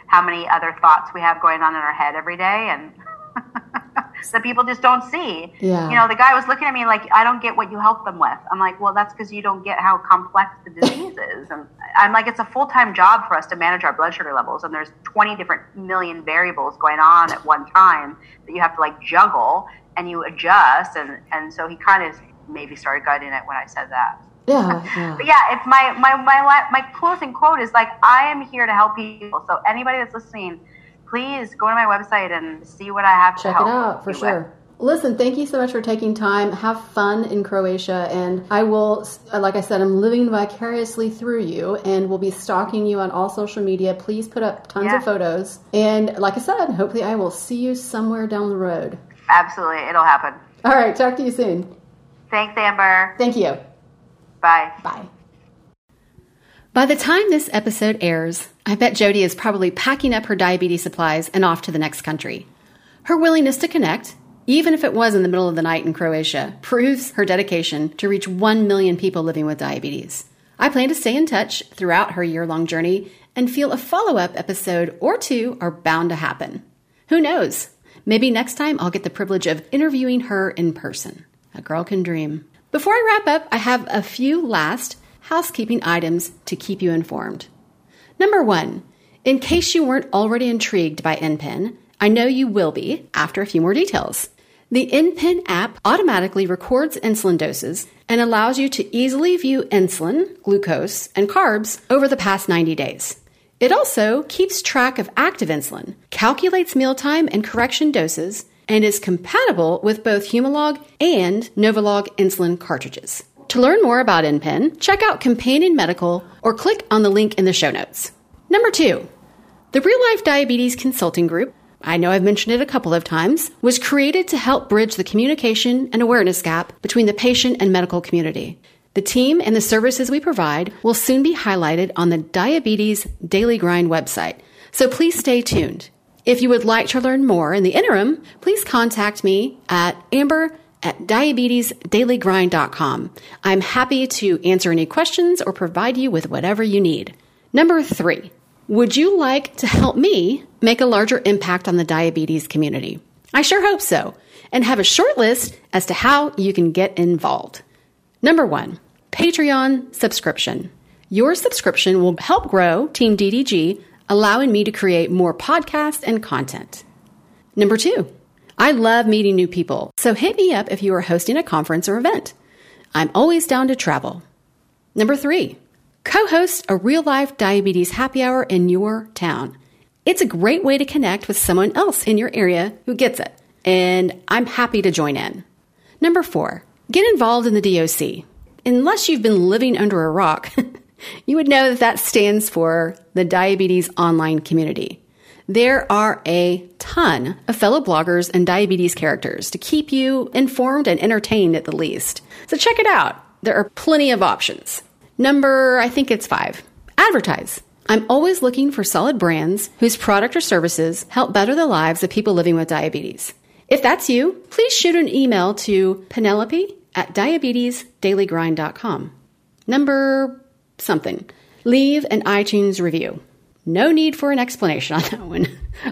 how many other thoughts we have going on in our head every day. And tricks that people just don't see. Yeah. You know, the guy was looking at me like, I don't get what you help them with. I'm like, well, that's because you don't get how complex the disease is. And I'm like, it's a full-time job for us to manage our blood sugar levels. And there's 20 different million variables going on at one time that you have to like juggle and you adjust. And so he kind of maybe started gutting it when I said that. Yeah. But yeah, it's my closing quote is like, I am here to help people. So anybody that's listening, please go to my website and see what I have to help. Check it out for sure. Listen, thank you so much for taking time. Have fun in Croatia. And I will, like I said, I'm living vicariously through you and will be stalking you on all social media. Please put up tons of photos. And like I said, hopefully I will see you somewhere down the road. Absolutely. It'll happen. All right. Talk to you soon. Thanks, Amber. Thank you. Bye. Bye. By the time this episode airs, I bet Jody is probably packing up her diabetes supplies and off to the next country. Her willingness to connect, even if it was in the middle of the night in Croatia, proves her dedication to reach 1 million people living with diabetes. I plan to stay in touch throughout her year-long journey and feel a follow-up episode or two are bound to happen. Who knows? Maybe next time I'll get the privilege of interviewing her in person. A girl can dream. Before I wrap up, I have a few last housekeeping items to keep you informed. Number one, in case you weren't already intrigued by InPen, I know you will be after a few more details. The InPen app automatically records insulin doses and allows you to easily view insulin, glucose, and carbs over the past 90 days. It also keeps track of active insulin, calculates mealtime and correction doses, and is compatible with both Humalog and Novolog insulin cartridges. To learn more about InPen, check out Companion Medical or click on the link in the show notes. Number two, the Real Life Diabetes Consulting Group, I know I've mentioned it a couple of times, was created to help bridge the communication and awareness gap between the patient and medical community. The team and the services we provide will soon be highlighted on the Diabetes Daily Grind website, so please stay tuned. If you would like to learn more in the interim, please contact me at amber@diabetesdailygrind.com. I'm happy to answer any questions or provide you with whatever you need. Number three, would you like to help me make a larger impact on the diabetes community? I sure hope so, and have a short list as to how you can get involved. Number one, Patreon subscription. Your subscription will help grow Team DDG, allowing me to create more podcasts and content. Number two, I love meeting new people, so hit me up if you are hosting a conference or event. I'm always down to travel. Number three, co-host a real-life diabetes happy hour in your town. It's a great way to connect with someone else in your area who gets it, and I'm happy to join in. Number four, get involved in the DOC. Unless you've been living under a rock, you would know that stands for the Diabetes Online Community. There are a ton of fellow bloggers and diabetes characters to keep you informed and entertained at the least. So check it out. There are plenty of options. Number, I think it's five, advertise. I'm always looking for solid brands whose product or services help better the lives of people living with diabetes. If that's you, please shoot an email to Penelope@diabetesdailygrind.com. Number something. Leave an iTunes review. No need for an explanation on that one.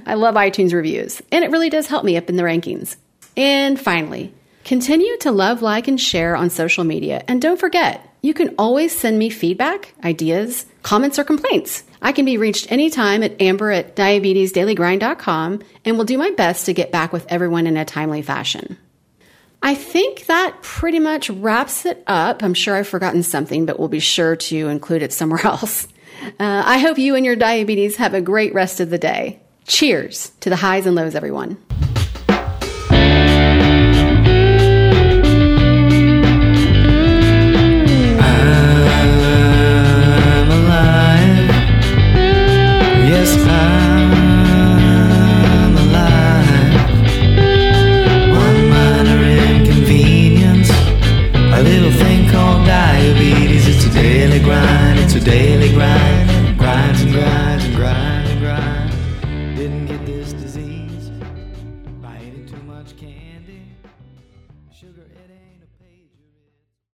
I love iTunes reviews, and it really does help me up in the rankings. And finally, continue to love, like, and share on social media. And don't forget, you can always send me feedback, ideas, comments, or complaints. I can be reached anytime at amber@diabetesdailygrind.com and will do my best to get back with everyone in a timely fashion. I think that pretty much wraps it up. I'm sure I've forgotten something, but we'll be sure to include it somewhere else. I hope you and your diabetes have a great rest of the day. Cheers to the highs and lows, everyone. Today